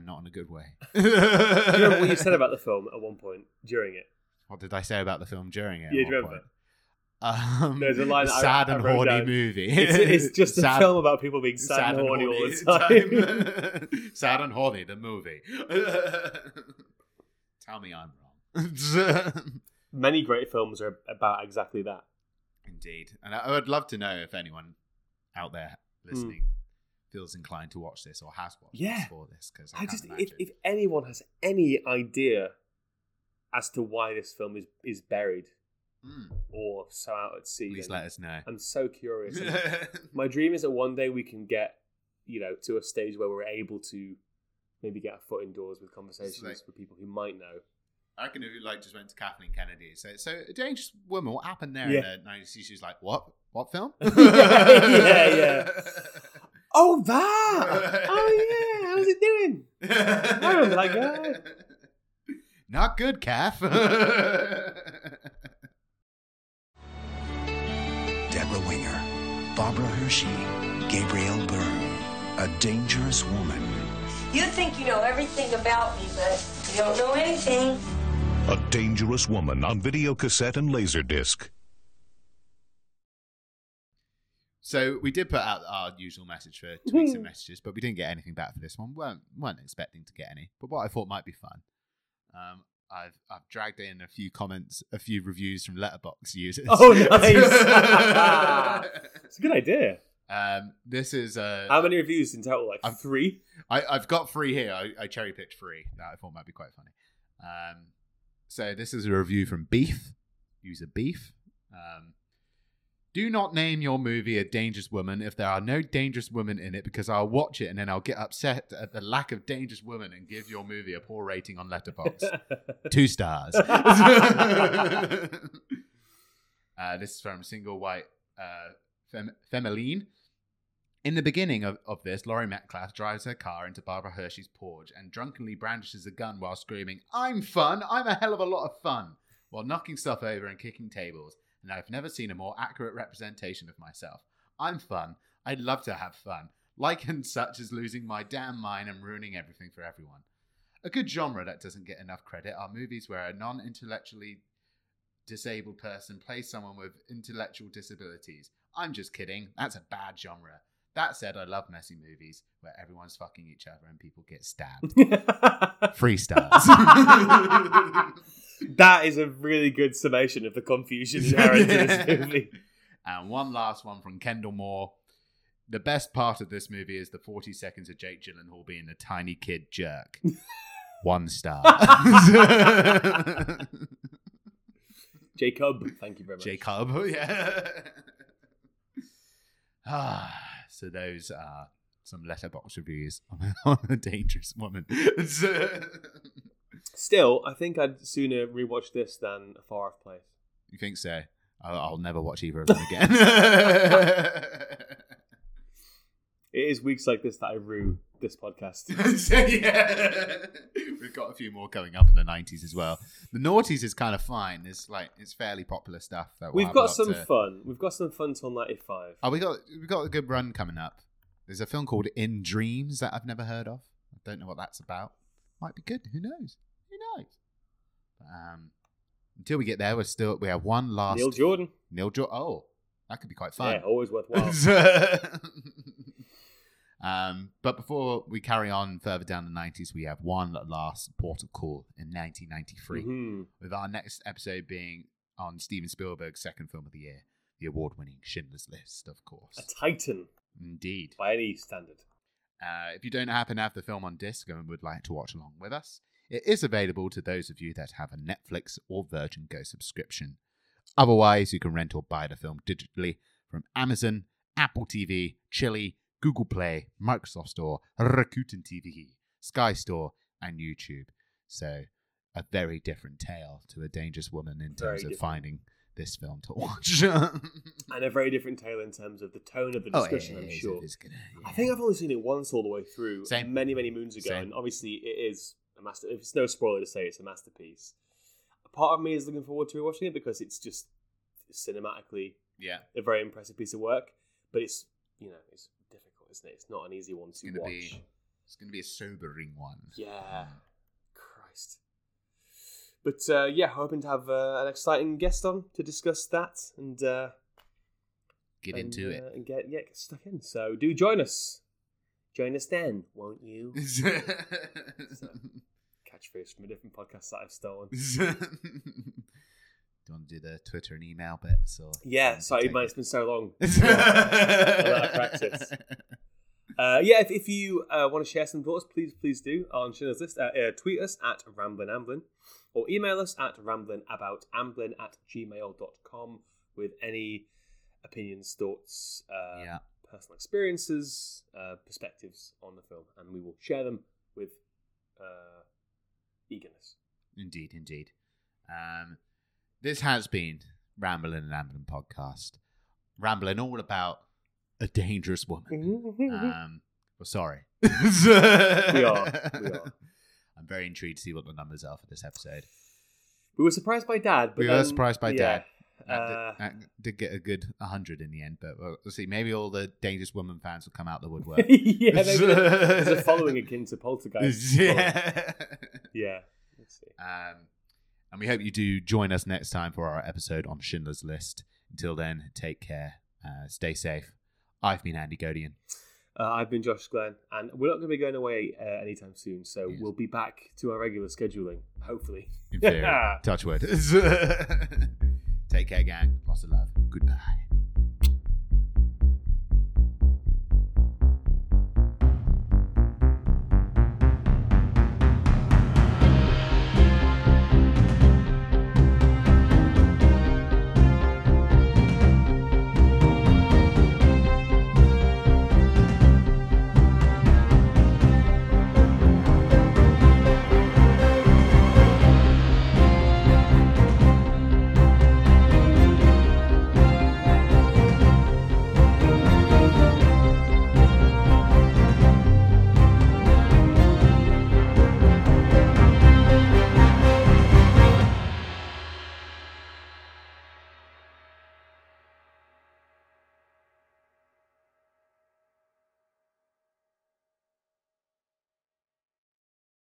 not in a good way. Do you remember what you said about the film at one point during it? What did I say about the film during it? Yeah, do you remember? There's a line sad and horny down. Movie. It's just a film about people being sad and horny all the time. Sad and horny, the movie. Tell me I'm wrong. Many great films are about exactly that. Indeed. And I would love to know if anyone out there listening feels inclined to watch this or has watched this for this. Because I just, if anyone has any idea as to why this film is buried or so out at sea, please let us know. I'm so curious. My dream is that one day we can get, you know, to a stage where we're able to maybe get a foot indoors with conversations with people who might know. I reckon who like just went to Kathleen Kennedy. So a dangerous woman. What happened there in the 90s? She's like, what? What film? yeah. Oh, that! Oh, yeah. How's it doing? I remember that guy. Not good, Kath. Debra Winger, Barbara Hershey, Gabriel Byrne, A Dangerous Woman. You think you know everything about me, but you don't know anything. A Dangerous Woman on videocassette and Laserdisc. So we did put out our usual message for tweets and messages, but we didn't get anything back for this one. Weren't expecting to get any, but what I thought might be fun. I've dragged in a few comments, a few reviews from Letterboxd users. Oh, nice! It's a good idea. This is how many reviews in total? Like three? I've got three here. I cherry picked three that I thought might be quite funny. So this is a review from Beef, user Beef. Do not name your movie A Dangerous Woman if there are no dangerous women in it, because I'll watch it and then I'll get upset at the lack of dangerous women and give your movie a poor rating on Letterboxd. 2 stars. This is from Single White Femeline. In the beginning of this, Laurie Metcalf drives her car into Barbara Hershey's porch and drunkenly brandishes a gun while screaming, "I'm fun! I'm a hell of a lot of fun!" while knocking stuff over and kicking tables. And I've never seen a more accurate representation of myself. I'm fun. I'd love to have fun. Like and such as losing my damn mind and ruining everything for everyone. A good genre that doesn't get enough credit are movies where a non-intellectually disabled person plays someone with intellectual disabilities. I'm just kidding. That's a bad genre. That said, I love messy movies where everyone's fucking each other and people get stabbed. 3 stars. That is a really good summation of the confusion inherent in this movie. And one last one from Kendall Moore. The best part of this movie is the 40 seconds of Jake Gyllenhaal being a tiny kid jerk. 1 star. Jacob, thank you very much. Jacob, yeah. So those are some Letterboxd reviews on A Dangerous Woman. Still, I think I'd sooner rewatch this than A Far Off Place. You think so? I'll never watch either of them again. It is weeks like this that I rue this podcast. Yeah. We've got a few more coming up in the 90s as well. The noughties is kind of fine. It's fairly popular stuff. We've got some fun till 95. Oh, we got a good run coming up. There's a film called In Dreams that I've never heard of. I don't know what that's about. Might be good. Who knows? Until we get there, we have one last Neil Jordan. Oh, that could be quite fun. Yeah, always worthwhile. But before we carry on further down the 90s, we have one last port of call in 1993, with our next episode being on Steven Spielberg's second film of the year, the award-winning Schindler's List, of course. A titan, indeed, by any standard. If you don't happen to have the film on disc and would like to watch along with us, it is available to those of you that have a Netflix or Virgin Go subscription. Otherwise, you can rent or buy the film digitally from Amazon, Apple TV, Chili, Google Play, Microsoft Store, Rakuten TV, Sky Store, and YouTube. So, a very different tale to A Dangerous Woman in terms of finding this film to watch. And a very different tale in terms of the tone of the discussion, I'm sure. I think I've only seen it once all the way through, many, many moons ago, and obviously it is a masterpiece. It's no spoiler to say it's a masterpiece. Part of me is looking forward to rewatching it because it's just cinematically a very impressive piece of work, but it's, you know, it's difficult, isn't it? It's not an easy one to watch. It's going to be a sobering one. Yeah. Christ. But hoping to have an exciting guest on to discuss that and get into it and get stuck in. So do join us. Join us then, won't you? Catchphrase from a different podcast that I've stolen. Do you want to do the Twitter and email bit? So yeah, sorry, man, it's been so long. Yeah, if you want to share some thoughts, please do on Schindler's List. Tweet us at RamblinAmblin or email us at ramblinabout@gmail.com with any opinions, thoughts, personal experiences, perspectives on the film, and we will share them with eagerness. Indeed. This has been Ramblin' and Amblin' podcast. Ramblin' all about a dangerous woman. Well, sorry. We are. I'm very intrigued to see what the numbers are for this episode. We were surprised by Dad. Dad. I did get a good 100 in the end, but we'll see. Maybe all the Dangerous Woman fans will come out the woodwork. Yeah, there's a following akin to Poltergeist. Yeah, let's see. And we hope you do join us next time for our episode on Schindler's List. Until then, take care, stay safe. I've been Andy Godian. I've been Josh Glenn, and we're not going to be going away anytime soon, so we'll be back to our regular scheduling, hopefully. In theory. Touch wood. Take care, gang. Lots of love. Goodbye.